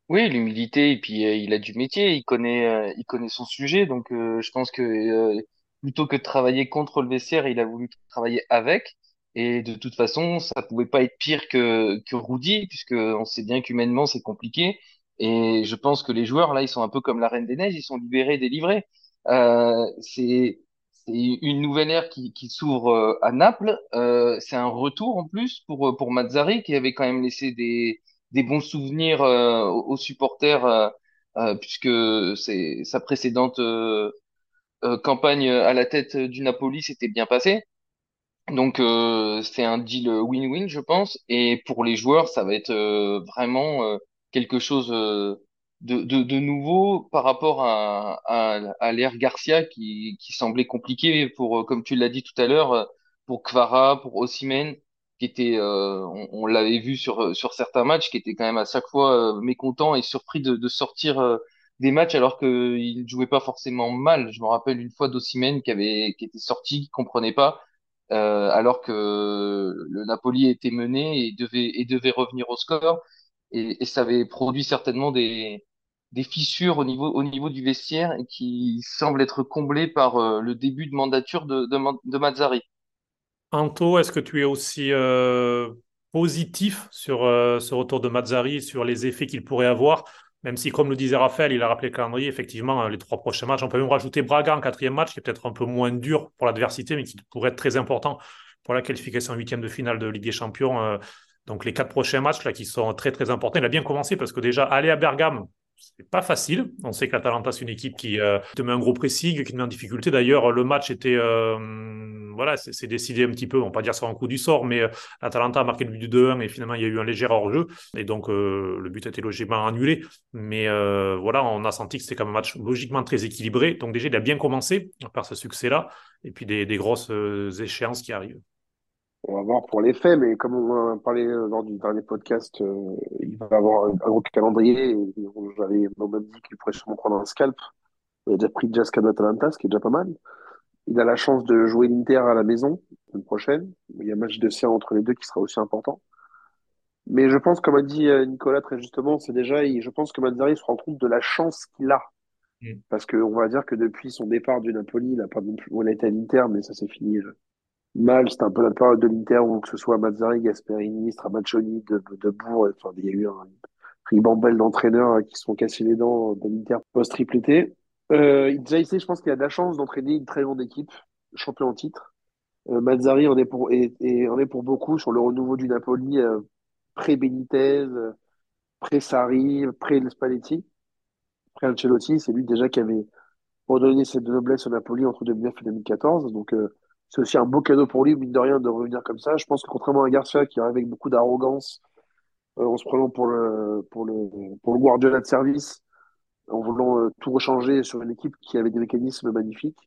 Oui, l'humilité, et puis euh, il a du métier, il connaît, euh, il connaît son sujet, donc euh, je pense que euh, plutôt que de travailler contre le vestiaire, il a voulu travailler avec, et de toute façon, ça pouvait pas être pire que, que Rudy, puisque on sait bien qu'humainement, c'est compliqué, et je pense que les joueurs, là, ils sont un peu comme la Reine des Neiges, ils sont libérés, délivrés. Euh, c'est, c'est une nouvelle ère qui, qui s'ouvre à Naples, euh, c'est un retour en plus pour, pour Mazzarri, qui avait quand même laissé des... des bons souvenirs euh, aux supporters euh, euh, puisque c'est sa précédente euh, euh, campagne à la tête du Napoli s'était bien passée. Donc euh, c'est un deal win-win, je pense, et pour les joueurs ça va être euh, vraiment euh, quelque chose euh, de, de, de nouveau par rapport à, à, à l'ère Garcia qui, qui semblait compliqué pour, comme tu l'as dit tout à l'heure, pour Kvara, pour Osimhen, qui était, euh, on, on l'avait vu sur sur certains matchs, qui était quand même à chaque fois euh, mécontent et surpris de, de sortir euh, des matchs alors que il jouait pas forcément mal. Je me rappelle une fois d'Osimhen qui avait qui était sorti, qui comprenait pas, euh, alors que le Napoli était mené et devait et devait revenir au score, et, et ça avait produit certainement des des fissures au niveau au niveau du vestiaire et qui semblent être comblées par euh, le début de mandature de de, de Mazzarri. Anto, est-ce que tu es aussi euh, positif sur euh, ce retour de Mazzarri, sur les effets qu'il pourrait avoir, même si, comme le disait Raphaël, il a rappelé le calendrier, effectivement, les trois prochains matchs, on peut même rajouter Braga en quatrième match, qui est peut-être un peu moins dur pour l'adversité, mais qui pourrait être très important pour la qualification en huitième de finale de Ligue des Champions. Euh, donc les quatre prochains matchs là, qui sont très très importants. Il a bien commencé parce que déjà, aller à Bergame, c'est pas facile. On sait que l'Atalanta, c'est une équipe qui euh, te met un gros pressing, qui te met en difficulté. D'ailleurs, le match était... Euh, voilà, c'est, c'est décidé un petit peu. On ne va pas dire ça en coup du sort, mais euh, l'Atalanta a marqué le but du deux un et finalement, il y a eu un léger hors-jeu. Et donc, euh, le but a été logiquement annulé. Mais euh, voilà, on a senti que c'était quand même un match logiquement très équilibré. Donc déjà, il a bien commencé par ce succès-là. Et puis, des, des grosses euh, échéances qui arrivent. On va voir pour les faits, mais comme on en parlait lors du dernier podcast, euh, il va avoir un, un gros calendrier. Et j'avais même dit qu'il pourrait sûrement prendre un scalp. Il a déjà pris Jasca de l'Atalanta, ce qui est déjà pas mal. Il a la chance de jouer l'Inter à la maison la semaine prochaine. Il y a un match de séance entre les deux qui sera aussi important. Mais je pense, comme a dit Nicolas très justement, c'est déjà, je pense que Mazzarri se rend compte de la chance qu'il a. Mmh. Parce qu'on va dire que depuis son départ du Napoli, il a pas non plus, on a été à l'Inter, mais ça s'est fini. Je... mal, c'était un peu la période de l'Inter où que ce soit Mazzarri, Gasperini, Stramaccioni, Debourg, de, de enfin, il y a eu un ribambelle d'entraîneurs qui se sont cassés les dents de l'Inter post-triplété. Euh, déjà ici, je pense qu'il a de la chance d'entraîner une très grande équipe, champion en titre. Euh, Mazzarri, on est pour, et, et on est pour beaucoup sur le renouveau du Napoli, euh, pré-Benitez, pré-Sarri, pré-Spalletti, pré-Ancelotti. C'est lui déjà qui avait redonné cette noblesse au Napoli entre deux mille neuf et deux mille quatorze. Donc, euh, c'est aussi un beau cadeau pour lui, mine de rien, de revenir comme ça. Je pense que contrairement à Garcia, qui arrive avec beaucoup d'arrogance, euh, en se prenant pour le, pour le, pour le Guardiola de service, en voulant euh, tout rechanger sur une équipe qui avait des mécanismes magnifiques,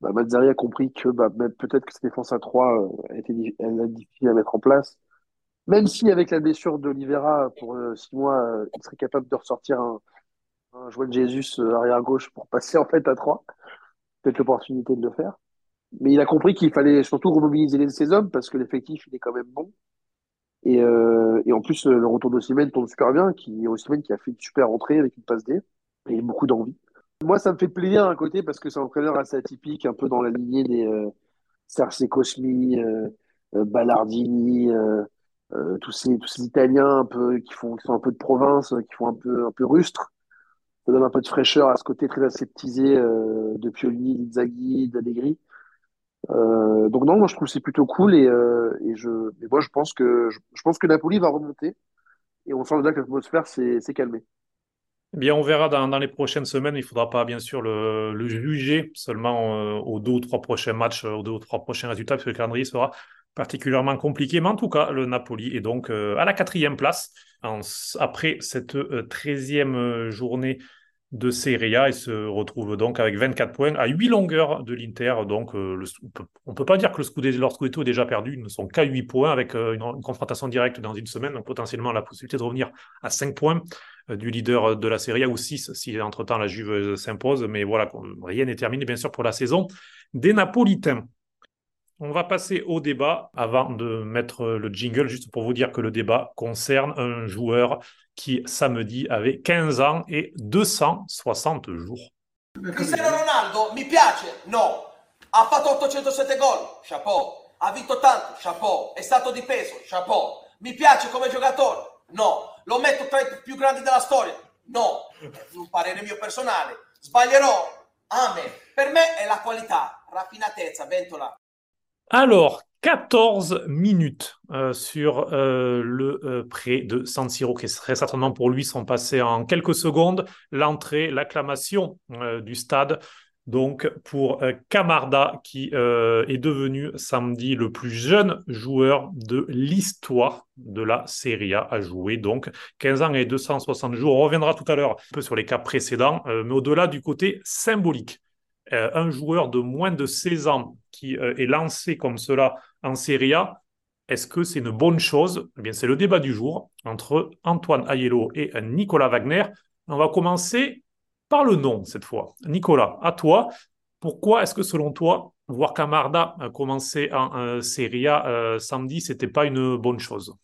bah, Mazzarri a compris que bah, même peut-être que cette défense à trois euh, était difficile à mettre en place. Même si, avec la blessure d'Olivera, pour euh, six mois, euh, il serait capable de ressortir un, un João Jesus euh, arrière-gauche pour passer en fait à trois. Peut-être l'opportunité de le faire. Mais il a compris qu'il fallait surtout remobiliser ses hommes parce que l'effectif, il est quand même bon. Et, euh, et en plus, le retour d'Osimhen tombe super bien. Qui, Osimhen qui a fait une super entrée avec une passe D et beaucoup d'envie. Moi, ça me fait plaisir d'un côté parce que c'est un entraîneur assez atypique, un peu dans la lignée des euh, Sarce Cosmi, euh, Ballardini, euh, euh, tous, ces, tous ces Italiens un peu, qui, font, qui sont un peu de province, qui font un peu, un peu rustre. Ça donne un peu de fraîcheur à ce côté très aseptisé euh, de Pioli, d'Inzaghi, d'Allegri. Euh, donc non, moi je trouve que c'est plutôt cool et, euh, et je, mais moi je pense que je, je pense que Napoli va remonter et on sent déjà que l'atmosphère s'est, s'est calmée. Eh bien, on verra dans, dans les prochaines semaines. Il faudra pas bien sûr le, le juger seulement euh, aux deux ou trois prochains matchs, aux deux ou trois prochains résultats parce que le calendrier sera particulièrement compliqué. Mais en tout cas, le Napoli est donc euh, à la quatrième place en, après cette euh, treizième journée de Serie A et se retrouve donc avec vingt-quatre points à huit longueurs de l'Inter. Donc, euh, le, on peut, on peut pas dire que le Scudetto, leur Scudetto est déjà perdu. Ils ne sont qu'à huit points avec euh, une, une confrontation directe dans une semaine. Donc, potentiellement, la possibilité de revenir à cinq points euh, du leader de la Serie A ou six si, entre-temps, la Juve s'impose. Mais voilà, rien n'est terminé, bien sûr, pour la saison des Napolitains. On va passer au débat avant de mettre le jingle, juste pour vous dire que le débat concerne un joueur qui, samedi, avait quinze ans et deux cent soixante jours. Cristiano Ronaldo, mi piace? No. Ha fatto ottocentosette gol? Chapeau. Ha vinto tanto? Chapeau. È stato di peso? Chapeau. Mi piace come giocatore? No. Lo metto tra i più grandi della storia? No. Un parere mio personale. Sbaglierò? Amen. Per me è la qualità, raffinatezza, ventola. Alors, quatorze minutes euh, sur euh, le euh, pré de San Siro, qui serait certainement pour lui sont passées en quelques secondes. L'entrée, l'acclamation euh, du stade, donc pour euh, Camarda, qui euh, est devenu samedi le plus jeune joueur de l'histoire de la Serie A à jouer. Donc, quinze ans et deux cent soixante jours. On reviendra tout à l'heure un peu sur les cas précédents, euh, mais au-delà du côté symbolique. Euh, un joueur de moins de seize ans qui euh, est lancé comme cela en Serie A, est-ce que c'est une bonne chose? Eh bien, c'est le débat du jour entre Antoine Aiello et Nicolas Wagner. On va commencer par le nom cette fois. Nicolas, à toi. Pourquoi est-ce que selon toi, voir Camarda euh, commencer en euh, Serie A euh, samedi, ce n'était pas une bonne chose?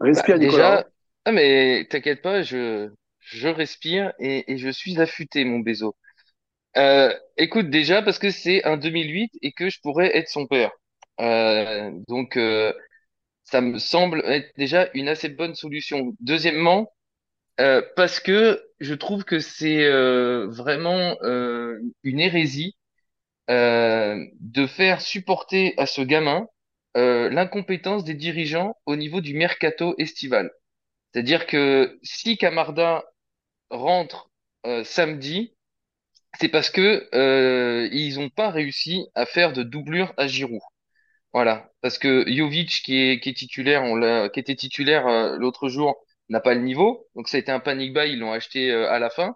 Respire, bah, Nicolas. Déjà, ah, mais t'inquiète pas, je, je respire et, et je suis affûté, mon bézo. Euh, écoute, déjà parce que c'est un deux mille huit et que je pourrais être son père, euh, donc euh, ça me semble être déjà une assez bonne solution. Deuxièmement, euh, parce que je trouve que c'est euh, vraiment euh, une hérésie euh, de faire supporter à ce gamin euh, l'incompétence des dirigeants au niveau du mercato estival. C'est-à-dire que si Camarda rentre euh, samedi, c'est parce que euh, ils n'ont pas réussi à faire de doublure à Giroud. Voilà, parce que Jovic, qui est, qui est titulaire, on l'a, qui était titulaire euh, l'autre jour, n'a pas le niveau. Donc ça a été un panic buy, ils l'ont acheté euh, à la fin.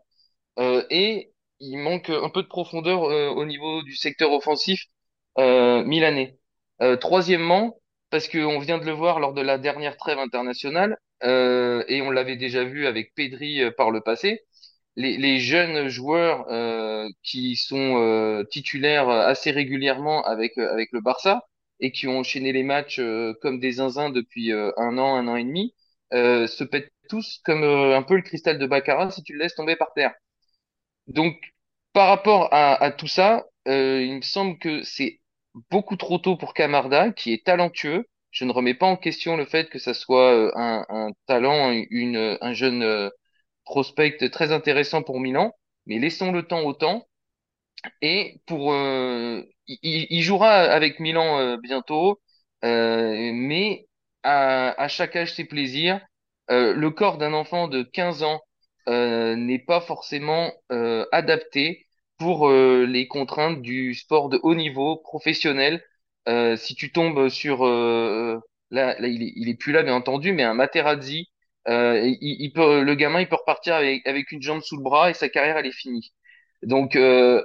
Euh, et il manque un peu de profondeur euh, au niveau du secteur offensif euh, milanais. Euh, troisièmement, parce qu'on vient de le voir lors de la dernière trêve internationale, euh, et on l'avait déjà vu avec Pedri euh, par le passé. Les, les jeunes joueurs euh, qui sont euh, titulaires assez régulièrement avec euh, avec le Barça et qui ont enchaîné les matchs euh, comme des zinzins depuis euh, un an, un an et demi, euh, se pètent tous comme euh, un peu le cristal de Baccarat si tu le laisses tomber par terre. Donc, par rapport à, à tout ça, euh, il me semble que c'est beaucoup trop tôt pour Camarda, qui est talentueux. Je ne remets pas en question le fait que ça soit euh, un, un talent, une, un jeune... Euh, prospect très intéressant pour Milan, mais laissons le temps au temps. Et pour, euh, il, il jouera avec Milan euh, bientôt, euh, mais à, à chaque âge ses plaisirs. Euh, le corps d'un enfant de quinze ans euh, n'est pas forcément euh, adapté pour euh, les contraintes du sport de haut niveau professionnel. Euh, si tu tombes sur, euh, là, là il, est, il est plus là bien entendu, mais un Materazzi. Euh, il, il peut, le gamin, il peut repartir avec, avec une jambe sous le bras et sa carrière, elle est finie. Donc, euh,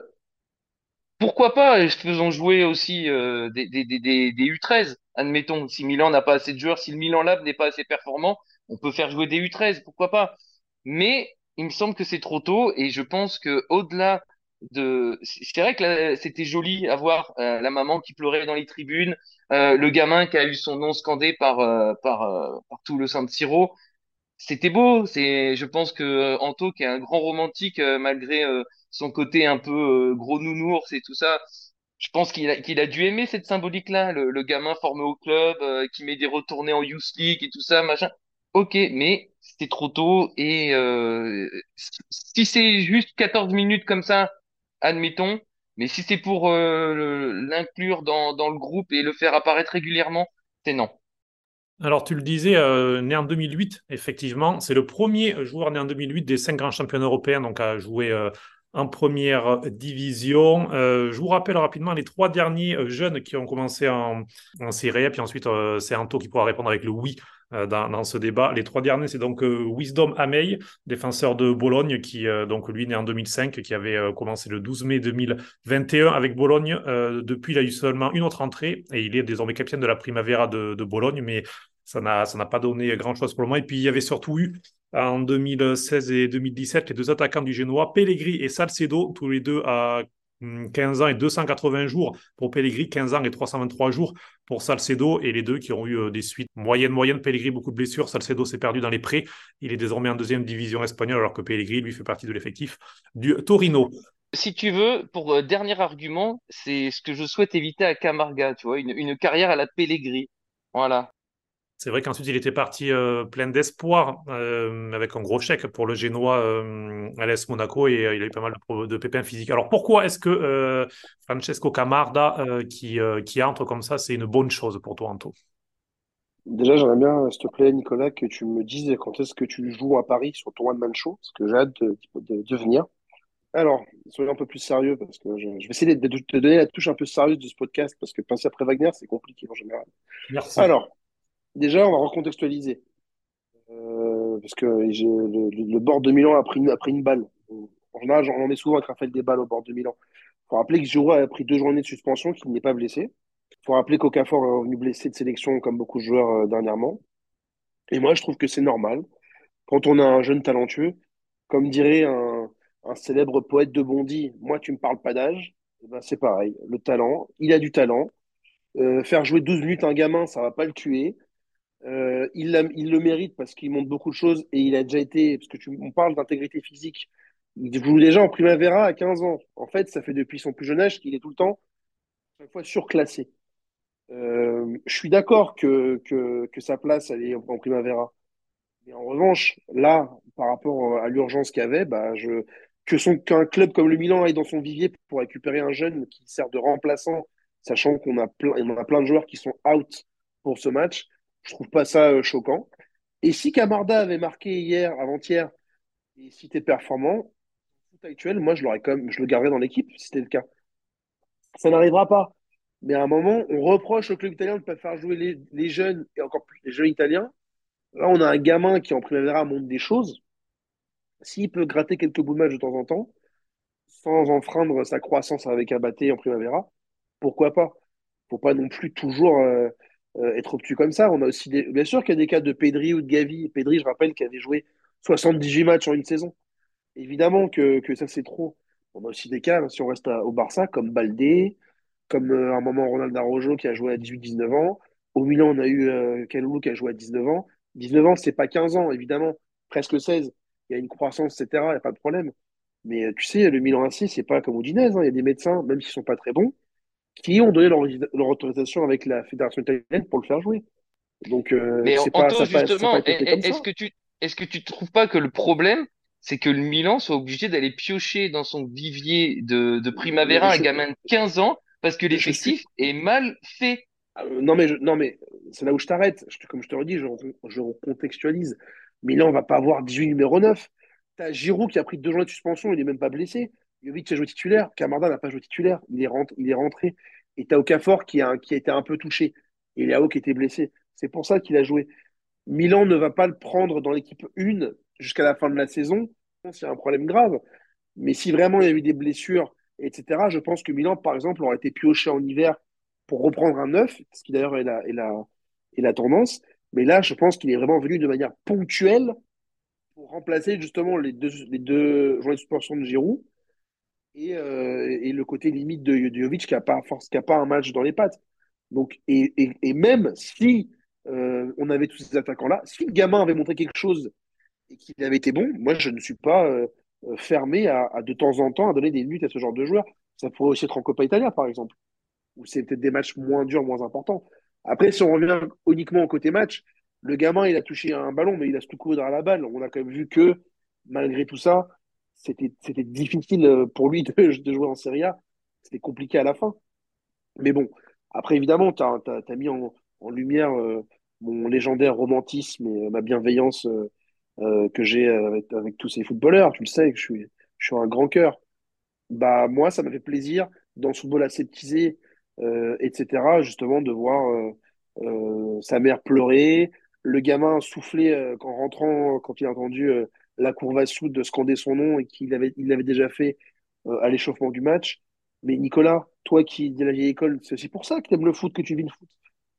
pourquoi pas, faisons jouer aussi euh, des, des, des, des U treize, admettons, si Milan n'a pas assez de joueurs, si le Milan Lab n'est pas assez performant, on peut faire jouer des U treize, pourquoi pas. Mais il me semble que c'est trop tôt et je pense que au-delà de... C'est vrai que là, c'était joli à voir euh, la maman qui pleurait dans les tribunes, euh, le gamin qui a eu son nom scandé par, euh, par, euh, par tout le San Siro. C'était beau, c'est, je pense que Anto, qui est un grand romantique, malgré euh, son côté un peu euh, gros nounours et tout ça, je pense qu'il a, qu'il a dû aimer cette symbolique-là, le, le gamin formé au club, euh, qui met des retournées en Youth League et tout ça, machin. Ok, mais c'était trop tôt, et euh, si c'est juste quatorze minutes comme ça, admettons, mais si c'est pour euh, le, l'inclure dans, dans le groupe et le faire apparaître régulièrement, c'est non. Alors, tu le disais, euh, né en deux mille huit, effectivement. C'est le premier joueur né en deux mille huit des cinq grands championnats européens, donc à jouer euh, en première division. Euh, je vous rappelle rapidement les trois derniers jeunes qui ont commencé en, en Serie A, puis ensuite, euh, c'est Anto qui pourra répondre avec le oui euh, dans, dans ce débat. Les trois derniers, c'est donc euh, Wisdom Amey, défenseur de Bologne, qui, euh, donc lui, né en deux mille cinq, qui avait euh, commencé le douze mai deux mille vingt et un avec Bologne. Euh, depuis, il a eu seulement une autre entrée, et il est désormais capitaine de la Primavera de, de Bologne, mais... Ça n'a, ça n'a pas donné grand-chose pour le moment. Et puis, il y avait surtout eu, en deux mille seize et deux mille dix-sept, les deux attaquants du Genoa, Pellegrini et Salcedo, tous les deux à quinze ans et deux cent quatre-vingts jours pour Pellegrini, quinze ans et trois cent vingt-trois jours pour Salcedo, et les deux qui ont eu des suites moyennes, moyennes. Pellegrini, beaucoup de blessures. Salcedo s'est perdu dans les prés. Il est désormais en deuxième division espagnole, alors que Pellegrini, lui, fait partie de l'effectif du Torino. Si tu veux, pour euh, dernier argument, c'est ce que je souhaite éviter à Camarga, tu vois, une, une carrière à la Pellegrini. Voilà. C'est vrai qu'ensuite, il était parti euh, plein d'espoir, euh, avec un gros chèque pour le Génois euh, à l'A S Monaco, et euh, il a eu pas mal de, de pépins physiques. Alors, pourquoi est-ce que euh, Francesco Camarda, euh, qui, euh, qui entre comme ça, c'est une bonne chose pour toi, Anto? Déjà, j'aimerais bien, s'il te plaît, Nicolas, que tu me dises quand est-ce que tu joues à Paris sur ton one-man show, parce que j'ai hâte de, de, de venir. Alors, soyons un peu plus sérieux, parce que je, je vais essayer de te donner la touche un peu sérieuse de ce podcast, parce que passer après Wagner, c'est compliqué en général. Merci. Alors, déjà, on va recontextualiser. Euh, parce que j'ai, le, le bord de Milan a pris une, a pris une balle. En général, on en est souvent à Raphaël des balles au bord de Milan. Il faut rappeler que Giroud a pris deux journées de suspension, qu'il n'est pas blessé. Il faut rappeler qu'Okafor est revenu blessé de sélection, comme beaucoup de joueurs euh, dernièrement. Et moi, je trouve que c'est normal. Quand on a un jeune talentueux, comme dirait un... un célèbre poète de Bondy, moi tu me parles pas d'âge, eh ben, c'est pareil, le talent, il a du talent, euh, faire jouer douze minutes un gamin, ça va pas le tuer, euh, il, l'a, il le mérite parce qu'il montre beaucoup de choses et il a déjà été, parce que tu, on parle d'intégrité physique, il joue déjà en Primavera à quinze ans, en fait ça fait depuis son plus jeune âge qu'il est tout le temps, chaque fois surclassé. Euh, je suis d'accord que, que, que sa place elle est en Primavera, mais en revanche, là, par rapport à l'urgence qu'il y avait, bah, je... Que son, qu'un club comme le Milan aille dans son vivier pour récupérer un jeune qui sert de remplaçant, sachant qu'on a plein, on a plein de joueurs qui sont out pour ce match, je trouve pas ça euh, choquant. Et si Camarda avait marqué hier, avant-hier, et si t'es performant, actuel, moi je l'aurais quand même, je le garderais dans l'équipe si c'était le cas. Ça n'arrivera pas. Mais à un moment, on reproche au club italien de ne pas faire jouer les, les jeunes, et encore plus les jeunes italiens. Là, on a un gamin qui en Primavera montre des choses. S'il peut gratter quelques bouts de match de temps en temps, sans enfreindre sa croissance avec Abaté en Primavera, pourquoi pas? Faut pas non plus toujours euh, euh, être obtus comme ça. On a aussi des... Bien sûr qu'il y a des cas de Pedri ou de Gavi. Pedri, je rappelle, qui avait joué soixante-dix-huit matchs en une saison. Évidemment que, que ça, c'est trop. On a aussi des cas, si on reste à, au Barça, comme Baldé, comme euh, à un moment Ronaldo Araújo qui a joué à dix-huit dix-neuf ans. Au Milan, on a eu euh, Kalulu qui a joué à dix-neuf ans. dix-neuf ans, c'est pas quinze ans, évidemment. Presque seize. Il y a une croissance, et cetera, il n'y a pas de problème. Mais tu sais, le Milan A C, c'est pas comme Udinese, hein. Il y a des médecins, même s'ils ne sont pas très bons, qui ont donné leur, leur autorisation avec la Fédération italienne pour le faire jouer. Donc, euh, mais c'est Anto, pas, ça justement, pas, ça est, est, est-ce, que tu, est-ce que tu ne trouves pas que le problème, c'est que le Milan soit obligé d'aller piocher dans son vivier de, de Primavera je, un gamin de quinze ans parce que l'effectif je, je, est mal fait? euh, non, mais je, non, mais c'est là où je t'arrête. Je, comme je te redis, je, je recontextualise. Milan ne va pas avoir dix-huit numéro neuf. Tu as Giroud qui a pris deux journées de suspension, il n'est même pas blessé. Jovic a joué titulaire. Camarda n'a pas joué titulaire, il est, rentré, il est rentré. Et tu as Okafor qui a, qui a été un peu touché. Et Léao qui était blessé. C'est pour ça qu'il a joué. Milan ne va pas le prendre dans l'équipe un jusqu'à la fin de la saison. Je pense qu'il y a un problème grave. Mais si vraiment il y a eu des blessures, et cetera, je pense que Milan, par exemple, aurait été pioché en hiver pour reprendre un neuf, ce qui d'ailleurs est la, est la, est la tendance. Mais là, je pense qu'il est vraiment venu de manière ponctuelle pour remplacer justement les deux, les deux journées de suspension de Giroud et, euh, et le côté limite de, de Jovic qui n'a pas, pas un match dans les pattes. Donc, et, et, et même si euh, on avait tous ces attaquants-là, si le gamin avait montré quelque chose et qu'il avait été bon, moi, je ne suis pas euh, fermé à, à de temps en temps à donner des minutes à ce genre de joueur. Ça pourrait aussi être en Copa Italia, par exemple, où c'est peut-être des matchs moins durs, moins importants. Après, si on revient uniquement au côté match, le gamin, il a touché un ballon, mais il a se tout couru derrière la balle. On a quand même vu que, malgré tout ça, c'était, c'était difficile pour lui de, de jouer en Serie A. C'était compliqué à la fin. Mais bon, après, évidemment, tu as mis en, en lumière euh, mon légendaire romantisme et euh, ma bienveillance euh, euh, que j'ai avec, avec tous ces footballeurs. Tu le sais, je suis, je suis un grand cœur. Bah, moi, ça m'a fait plaisir, dans ce football aseptisé, Euh, et cetera, justement, de voir euh, euh, sa mère pleurer, le gamin souffler euh, en rentrant, quand il a entendu euh, la Courvassou de scander son nom et qu'il avait, il l'avait déjà fait euh, à l'échauffement du match. Mais Nicolas, toi qui de la vieille école, c'est aussi pour ça que tu aimes le foot, que tu vis le foot.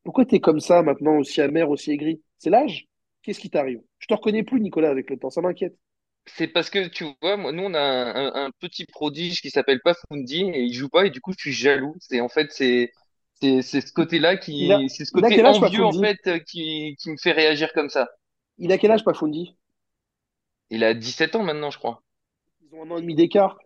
Pourquoi tu es comme ça maintenant, aussi amer, aussi aigri? C'est l'âge? Qu'est-ce qui t'arrive? Je te reconnais plus, Nicolas, avec le temps, ça m'inquiète. C'est parce que tu vois, moi, nous on a un, un- un petit prodige qui s'appelle Pafundi et il joue pas et du coup je suis jaloux. C'est en fait c'est c'est c'est ce côté-là Il a, qui c'est ce il a côté quel âge, envieux en Pafundi? fait euh, qui qui me fait réagir comme ça. Il a quel âge, Pafundi? Il a dix-sept ans maintenant, je crois. Ils ont un an et demi d'écart.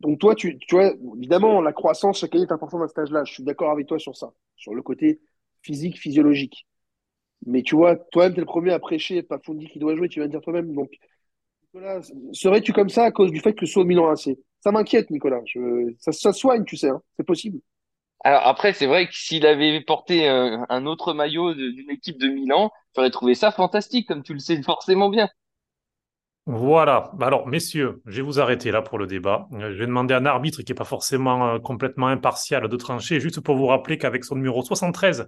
Donc toi, tu, tu vois, évidemment, la croissance chaque année est importante à cet âge-là. Je suis d'accord avec toi sur ça, sur le côté physique, physiologique. Mais tu vois, toi-même, t'es le premier à prêcher, pas Fondi qui doit jouer, tu vas dire toi-même. Donc, Nicolas, serais-tu comme ça à cause du fait que ce soit au Milan A C? Ça m'inquiète, Nicolas. Je- ça, ça se soigne, tu sais, hein. C'est possible. Alors après, c'est vrai que s'il avait porté euh, un autre maillot de- d'une équipe de Milan, j'aurais trouvé ça fantastique, comme tu le sais forcément bien. Voilà. Bah alors, messieurs, je vais vous arrêter là pour le débat. Euh, Je vais demander à un arbitre qui n'est pas forcément euh, complètement impartial de trancher, juste pour vous rappeler qu'avec son numéro soixante-treize,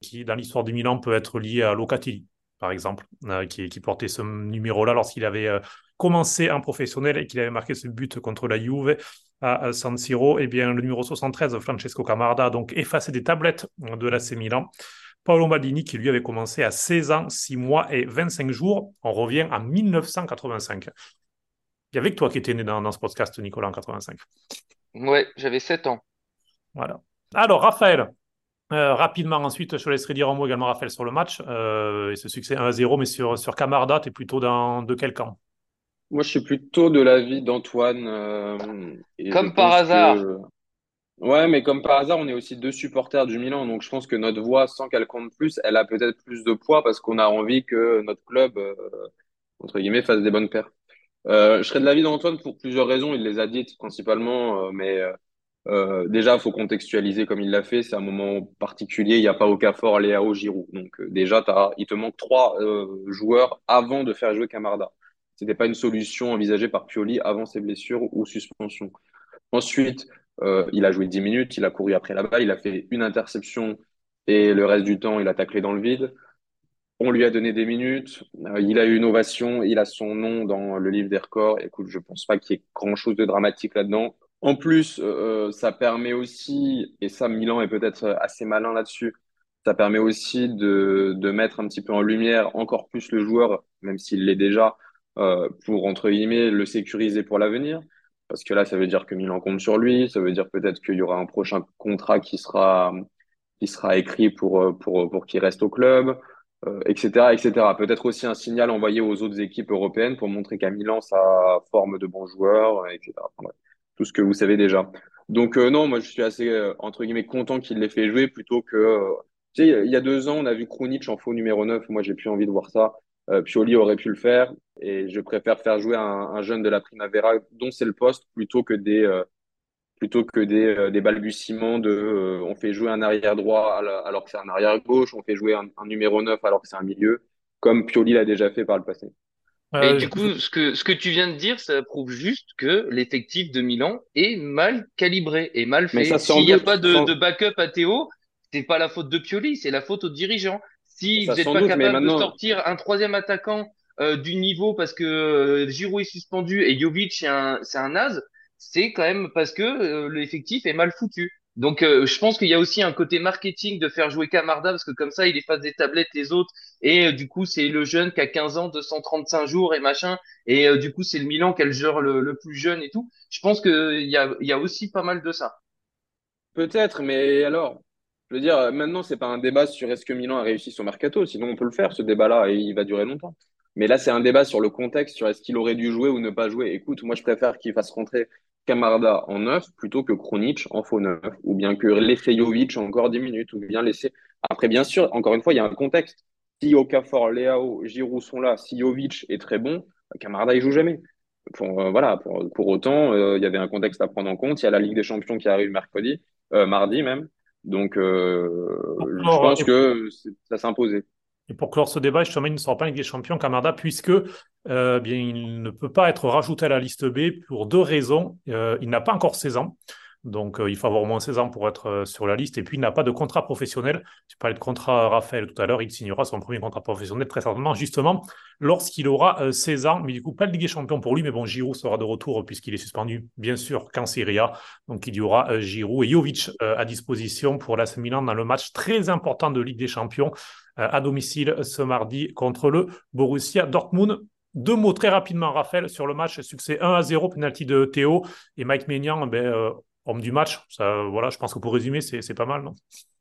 qui dans l'histoire du Milan peut être lié à Locatelli, par exemple, euh, qui, qui portait ce numéro-là lorsqu'il avait euh, commencé en professionnel et qu'il avait marqué ce but contre la Juve à, à San Siro, eh bien, le numéro soixante-treize, Francesco Camarda, a donc effacé des tablettes de l'A C Milan. Paolo Maldini, qui lui avait commencé à seize ans, six mois et vingt-cinq jours, on revient en mille neuf cent quatre-vingt-cinq. Il y avait que toi qui étais né dans, dans ce podcast, Nicolas, en quatre-vingt-cinq. Ouais, j'avais sept ans. Voilà. Alors, Raphaël, euh, rapidement ensuite, je te laisserai dire un mot également, Raphaël, sur le match. Euh, et ce succès un à zéro, mais sur, sur Camarda, tu es plutôt dans de quel camp? Moi, je suis plutôt de l'avis d'Antoine euh, et je Comme par pense hasard. que ouais, mais comme par hasard, on est aussi deux supporters du Milan, donc je pense que notre voix, sans qu'elle compte plus, elle a peut-être plus de poids parce qu'on a envie que notre club, euh, entre guillemets, fasse des bonnes perfs. Euh, je serais de l'avis d'Antoine pour plusieurs raisons. Il les a dites principalement, euh, mais euh, euh, déjà, faut contextualiser comme il l'a fait. C'est un moment particulier. Il n'y a pas Okafor, Léao, Giroud. Donc euh, déjà, t'as, il te manque trois euh, joueurs avant de faire jouer Camarda. C'était pas une solution envisagée par Pioli avant ses blessures ou suspensions. Ensuite, euh, il a joué dix minutes, il a couru après la balle, il a fait une interception et le reste du temps, il a taclé dans le vide. On lui a donné des minutes, euh, il a eu une ovation, il a son nom dans le livre des records. Écoute, je pense pas qu'il y ait grand-chose de dramatique là-dedans. En plus, euh, ça permet aussi, et ça, Milan est peut-être assez malin là-dessus, ça permet aussi de, de mettre un petit peu en lumière encore plus le joueur, même s'il l'est déjà, euh, pour, entre guillemets, le sécuriser pour l'avenir. Parce que là, ça veut dire que Milan compte sur lui, ça veut dire peut-être qu'il y aura un prochain contrat qui sera, qui sera écrit pour, euh, pour, pour qu'il reste au club euh, et cetera, et cetera. Peut-être aussi un signal envoyé aux autres équipes européennes pour montrer qu'à Milan, ça forme de bons joueurs, euh, et cetera. Enfin, bref, tout ce que vous savez déjà. Donc euh, non, moi je suis assez, euh, entre guillemets, content qu'il l'ait fait jouer plutôt que... euh, tu sais, il y a deux ans, on a vu Krunic en faux numéro neuf. Moi, j'ai plus envie de voir ça. Euh, Pioli aurait pu le faire et je préfère faire jouer un, un jeune de la Primavera dont c'est le poste plutôt que des... euh, plutôt que des, euh, des balbutiements de euh, on fait jouer un arrière droit à la- alors que c'est un arrière gauche, on fait jouer un, un numéro neuf alors que c'est un milieu, comme Pioli l'a déjà fait par le passé. Et Euh, du coup, ce que, ce que tu viens de dire, ça prouve juste que l'effectif de Milan est mal calibré et mal Mais fait. ça, sans S'il n'y a doute, pas de, de sans, backup à Théo, c'est pas la faute de Pioli, c'est la faute aux dirigeants. Si ça vous n'êtes sans pas doute, mais capable de maintenant, sortir un troisième attaquant euh, du niveau parce que euh, Giroud est suspendu et Jovic c'est un, c'est un naze, c'est quand même parce que euh, l'effectif est mal foutu. Donc euh, je pense qu'il y a aussi un côté marketing de faire jouer Camarda parce que comme ça il efface des tablettes les autres et euh, du coup c'est le jeune qui a quinze ans, deux cent trente-cinq jours et machin et euh, du coup c'est le Milan qui a le joueur le, le plus jeune et tout. Je pense que il y a, il y a aussi pas mal de ça. peut-être, mais alors, je veux dire, euh, maintenant, c'est pas un débat sur est-ce que Milan a réussi son mercato, sinon on peut le faire, ce débat-là, et il va durer longtemps. Mais là, c'est un débat sur le contexte, sur est-ce qu'il aurait dû jouer ou ne pas jouer. Écoute, moi, je préfère qu'il fasse rentrer Camarda en neuf plutôt que Krunic en faux neuf, ou bien que laisser Jovic encore dix minutes, ou bien laisser. Après, bien sûr, encore une fois, il y a un contexte. Si Okafor, Léao, Giroud sont là, si Jovic est très bon, Camarda, il joue jamais. Pour, euh, voilà, pour, pour autant, euh, il y avait un contexte à prendre en compte. Il y a la Ligue des Champions qui arrive mercredi, euh, mardi même. Donc, euh, je alors, pense et que c'est- ça s'imposait. Et pour clore ce débat, justement, il ne sera pas en Ligue des Champions, Camarda, puisque euh, bien, il ne peut pas être rajouté à la liste B pour deux raisons. Euh, il n'a pas encore seize ans, donc euh, il faut avoir au moins seize ans pour être euh, sur la liste. Et puis, il n'a pas de contrat professionnel. Tu parlais de contrat euh, Raphaël tout à l'heure. Il signera son premier contrat professionnel très certainement, justement, lorsqu'il aura euh, seize ans. Mais du coup, pas de Ligue des Champions pour lui. Mais bon, Giroud sera de retour euh, puisqu'il est suspendu, bien sûr, qu'en Serie A. Donc, il y aura euh, Giroud et Jovic euh, à disposition pour l'A C Milan dans le match très important de Ligue des Champions euh, à domicile ce mardi contre le Borussia Dortmund. Deux mots très rapidement, Raphaël, sur le match. Succès un à zéro, penalty de Théo et Mike Maignan, ben, euh, homme du match. Ça, voilà, je pense que pour résumer, c'est, c'est pas mal, non ?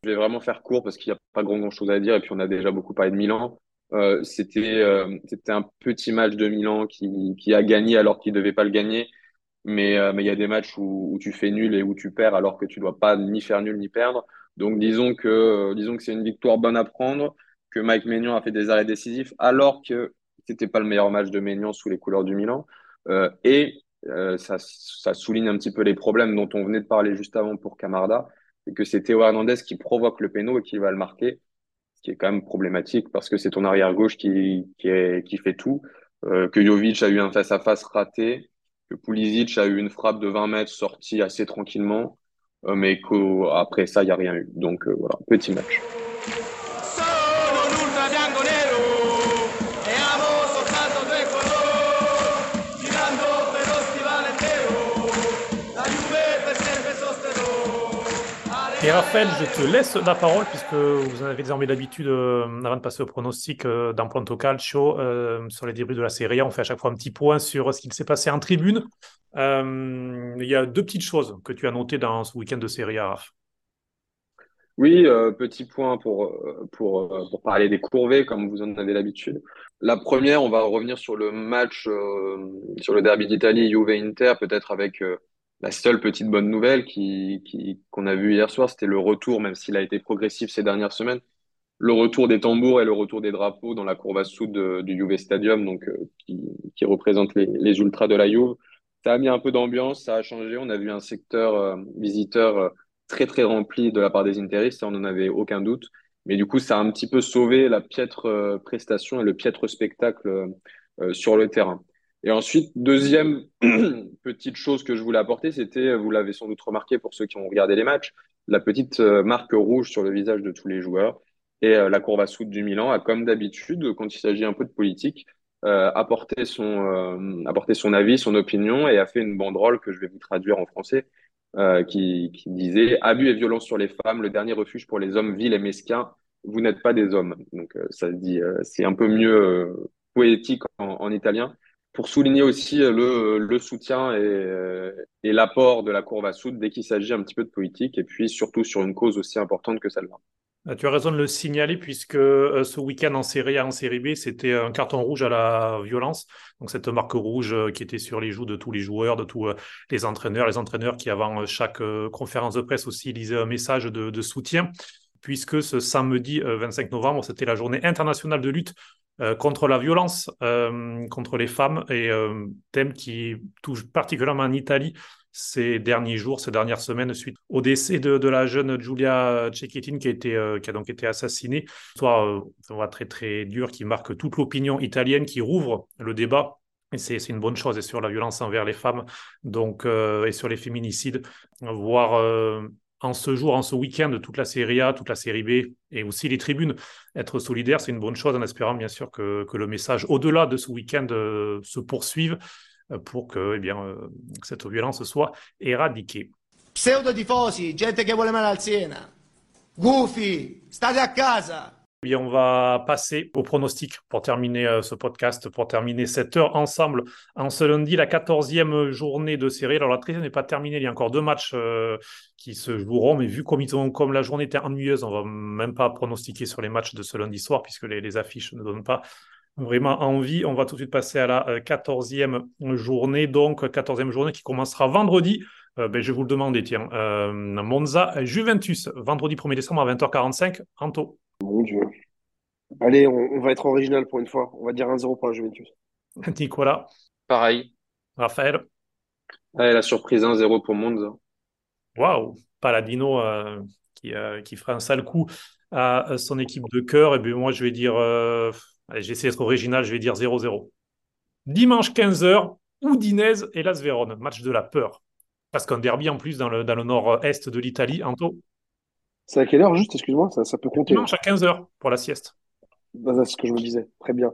Je vais vraiment faire court parce qu'il n'y a pas grand, grand chose à dire. Et puis, on a déjà beaucoup parlé de Milan. Euh, c'était, euh, c'était un petit match de Milan qui, qui a gagné alors qu'il ne devait pas le gagner. Mais euh, mais il y a des matchs où, où tu fais nul et où tu perds alors que tu dois pas ni faire nul ni perdre. Donc, disons que, euh, disons que c'est une victoire bonne à prendre, que Mike Maignan a fait des arrêts décisifs alors que c'était pas le meilleur match de Maignan sous les couleurs du Milan. Euh, et euh, ça, ça souligne un petit peu les problèmes dont on venait de parler juste avant pour Camarda, et que c'est Théo Hernandez qui provoque le péno et qui va le marquer, ce qui est quand même problématique parce que c'est ton arrière-gauche qui, qui, est, qui fait tout, euh, que Jovic a eu un face-à-face raté, que Pulisic a eu une frappe de vingt mètres sortie assez tranquillement, euh, mais qu'après ça, il n'y a rien eu. Donc euh, voilà, petit match. Et Raphaël, je te laisse la parole puisque vous en avez désormais l'habitude, euh, avant de passer au pronostic, euh, dans Pronto Calcio, euh, sur les débuts de la Serie A, on fait à chaque fois un petit point sur ce qu'il s'est passé en tribune. Euh, il y a deux petites choses que tu as notées dans ce week-end de Serie A, Raph. Oui, euh, petit point pour, pour, pour parler des courvées, comme vous en avez l'habitude. La première, on va revenir sur le match, euh, sur le derby d'Italie, Juve-Inter, peut-être avec... Euh, La seule petite bonne nouvelle qui, qui, qu'on a vue hier soir, c'était le retour, même s'il a été progressif ces dernières semaines, le retour des tambours et le retour des drapeaux dans la courva sud de, du Juve Stadium, donc, euh, qui, qui représente les, les ultras de la Juve. Ça a mis un peu d'ambiance, ça a changé. On a vu un secteur euh, visiteur euh, très, très rempli de la part des interistes, on n'en avait aucun doute. Mais du coup, ça a un petit peu sauvé la piètre euh, prestation et le piètre spectacle euh, sur le terrain. Et ensuite, deuxième petite chose que je voulais apporter, c'était, vous l'avez sans doute remarqué pour ceux qui ont regardé les matchs, la petite marque rouge sur le visage de tous les joueurs. Et la courva sud du Milan a, comme d'habitude, quand il s'agit un peu de politique, euh, apporté son, euh, apporté son avis, son opinion, et a fait une banderole que je vais vous traduire en français, euh, qui, qui disait « Abus et violence sur les femmes, le dernier refuge pour les hommes vils et mesquins, vous n'êtes pas des hommes ». Donc euh, ça se dit, euh, c'est un peu mieux euh, poétique en, en italien. Pour souligner aussi le, le soutien et, et l'apport de la courva sud dès qu'il s'agit un petit peu de politique et puis surtout sur une cause aussi importante que celle-là. Tu as raison de le signaler puisque ce week-end en Série A, en Série B, c'était un carton rouge à la violence. Donc cette marque rouge qui était sur les joues de tous les joueurs, de tous les entraîneurs, les entraîneurs qui avant chaque conférence de presse aussi lisaient un message de, de soutien puisque ce samedi vingt-cinq novembre, c'était la journée internationale de lutte Euh, contre la violence, euh, contre les femmes, et euh, thème qui touche particulièrement en Italie ces derniers jours, ces dernières semaines, suite au décès de, de la jeune Giulia Cecchettin qui a, été, euh, qui a donc été assassinée. Une histoire euh, très très dure qui marque toute l'opinion italienne, qui rouvre le débat. Et c'est, c'est une bonne chose, et sur la violence envers les femmes donc, euh, et sur les féminicides, voire... Euh, en ce jour, en ce week-end, toute la Serie A, toute la Serie B et aussi les tribunes, être solidaires, c'est une bonne chose en espérant bien sûr que, que le message au-delà de ce week-end euh, se poursuive euh, pour que eh bien, euh, cette violence soit éradiquée. Pseudo-tifosi, gente che vuole male al Siena. Gufi, state a casa. Eh bien, on va passer au pronostic pour terminer euh, ce podcast, pour terminer cette heure ensemble. En ce lundi, la quatorzième journée de série. Alors, la treizième n'est pas terminée. Il y a encore deux matchs euh, qui se joueront. Mais vu comme, ils ont, comme la journée était ennuyeuse, on ne va même pas pronostiquer sur les matchs de ce lundi soir puisque les, les affiches ne donnent pas vraiment envie. On va tout de suite passer à la euh, quatorzième journée. Donc, quatorzième journée qui commencera vendredi. Euh, ben, je vais vous le demander, tiens. Euh, Monza, Juventus, vendredi premier décembre à vingt heures quarante-cinq. Anto. Mon Dieu. Allez, on, on va être original pour une fois. On va dire un zéro pour la Juventus. Nicolas. Pareil. Raphaël. Allez, la surprise un zéro pour Monza. Waouh, Paladino euh, qui, euh, qui fera un sale coup à son équipe de cœur. Et bien moi, je vais dire... Euh... Allez, j'essaie d'être original, je vais dire zéro zéro. Dimanche quinze heures, Udinese et Las Vérone. Match de la peur. Parce qu'un derby en plus dans le, dans le nord-est de l'Italie, Anto. C'est à quelle heure juste, excuse-moi, ça, ça peut compter. Dimanche à quinze heures pour la sieste. Ben, c'est ce que je me disais, très bien.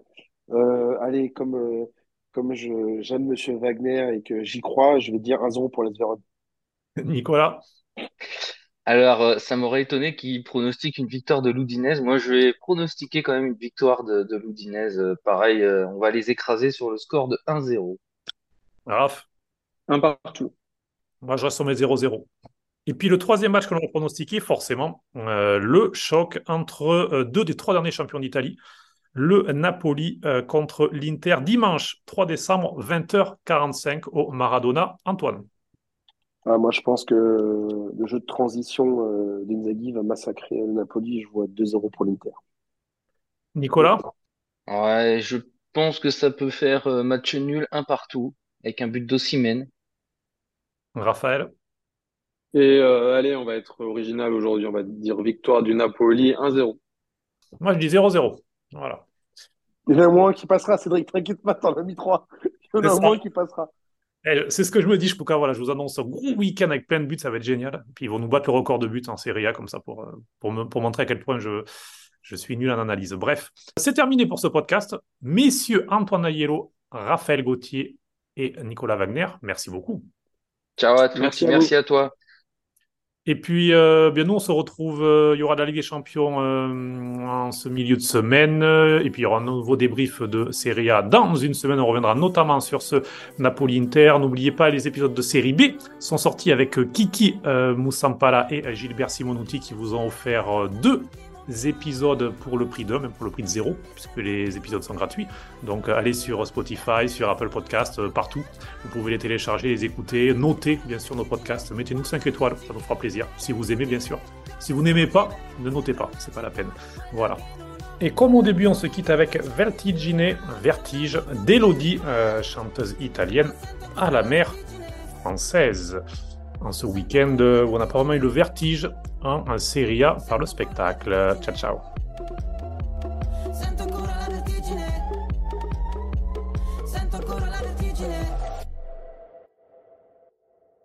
Euh, allez, comme, euh, comme je, j'aime Monsieur Wagner et que j'y crois, je vais dire un zéro pour la Vérone. Nicolas. Alors, ça m'aurait étonné qu'il pronostique une victoire de l'Udinese. Moi, je vais pronostiquer quand même une victoire de, de l'Udinese. Euh, Pareil, euh, on va les écraser sur le score de un zéro. Raph, Un partout. moi je reste sur mes zéro zéro. Et puis le troisième match que l'on a pronostiqué, forcément, euh, le choc entre euh, deux des trois derniers champions d'Italie, le Napoli euh, contre l'Inter, dimanche trois décembre, vingt heures quarante-cinq au Maradona. Antoine, Ah, moi, je pense que le jeu de transition euh, d'Inzaghi va massacrer le Napoli. Je vois deux zéro pour l'Inter. Nicolas, Ouais, je pense que ça peut faire euh, match nul un partout avec un but d'Osimhen. Raphaël, Et euh, allez, on va être original aujourd'hui. On va dire victoire du Napoli un zéro. moi je dis zéro zéro. Voilà, Il y en a moins qui passera, Cédric, t'inquiète pas, t'en as mis trois. Il y c'est en a ça. moins qui passera. Eh, C'est ce que je me dis, je voilà, je vous annonce un gros week-end avec plein de buts, ça va être génial. Puis ils vont nous battre le record de buts en Serie A, comme ça, pour, euh, pour, me- pour montrer à quel point je, je suis nul en analyse. Bref, c'est terminé pour ce podcast. Messieurs Antoine Aiello, Raphaël Gautier et Nicolas Wagner, merci beaucoup. Ciao à tous, Merci à vous. merci à toi. Et puis, euh, bien nous, on se retrouve, euh, il y aura de la Ligue des Champions euh, en ce milieu de semaine. Euh, Et puis, il y aura un nouveau débrief de Serie A dans une semaine. On reviendra notamment sur ce Napoli-Inter. N'oubliez pas, les épisodes de Série B sont sortis avec euh, Kiki euh, Moussampala et euh, Gilbert Simonuti qui vous ont offert euh, deux épisodes pour le prix d'un, même pour le prix de zéro, puisque les épisodes sont gratuits. Donc, euh, allez sur Spotify, sur Apple Podcasts, euh, partout. Vous pouvez les télécharger, les écouter, noter bien sûr nos podcasts. Mettez-nous cinq étoiles, ça nous fera plaisir. Si vous aimez, bien sûr. Si vous n'aimez pas, ne notez pas, c'est pas la peine. Voilà. Et comme au début, on se quitte avec Vertigine, Vertige, d'Elodie, euh, chanteuse italienne à la mer française. En ce week-end euh, où on a pas vraiment eu le vertige en en Serie A par le spectacle. Ciao, ciao. Sento ancora la vertigine, sento ancora la vertigine.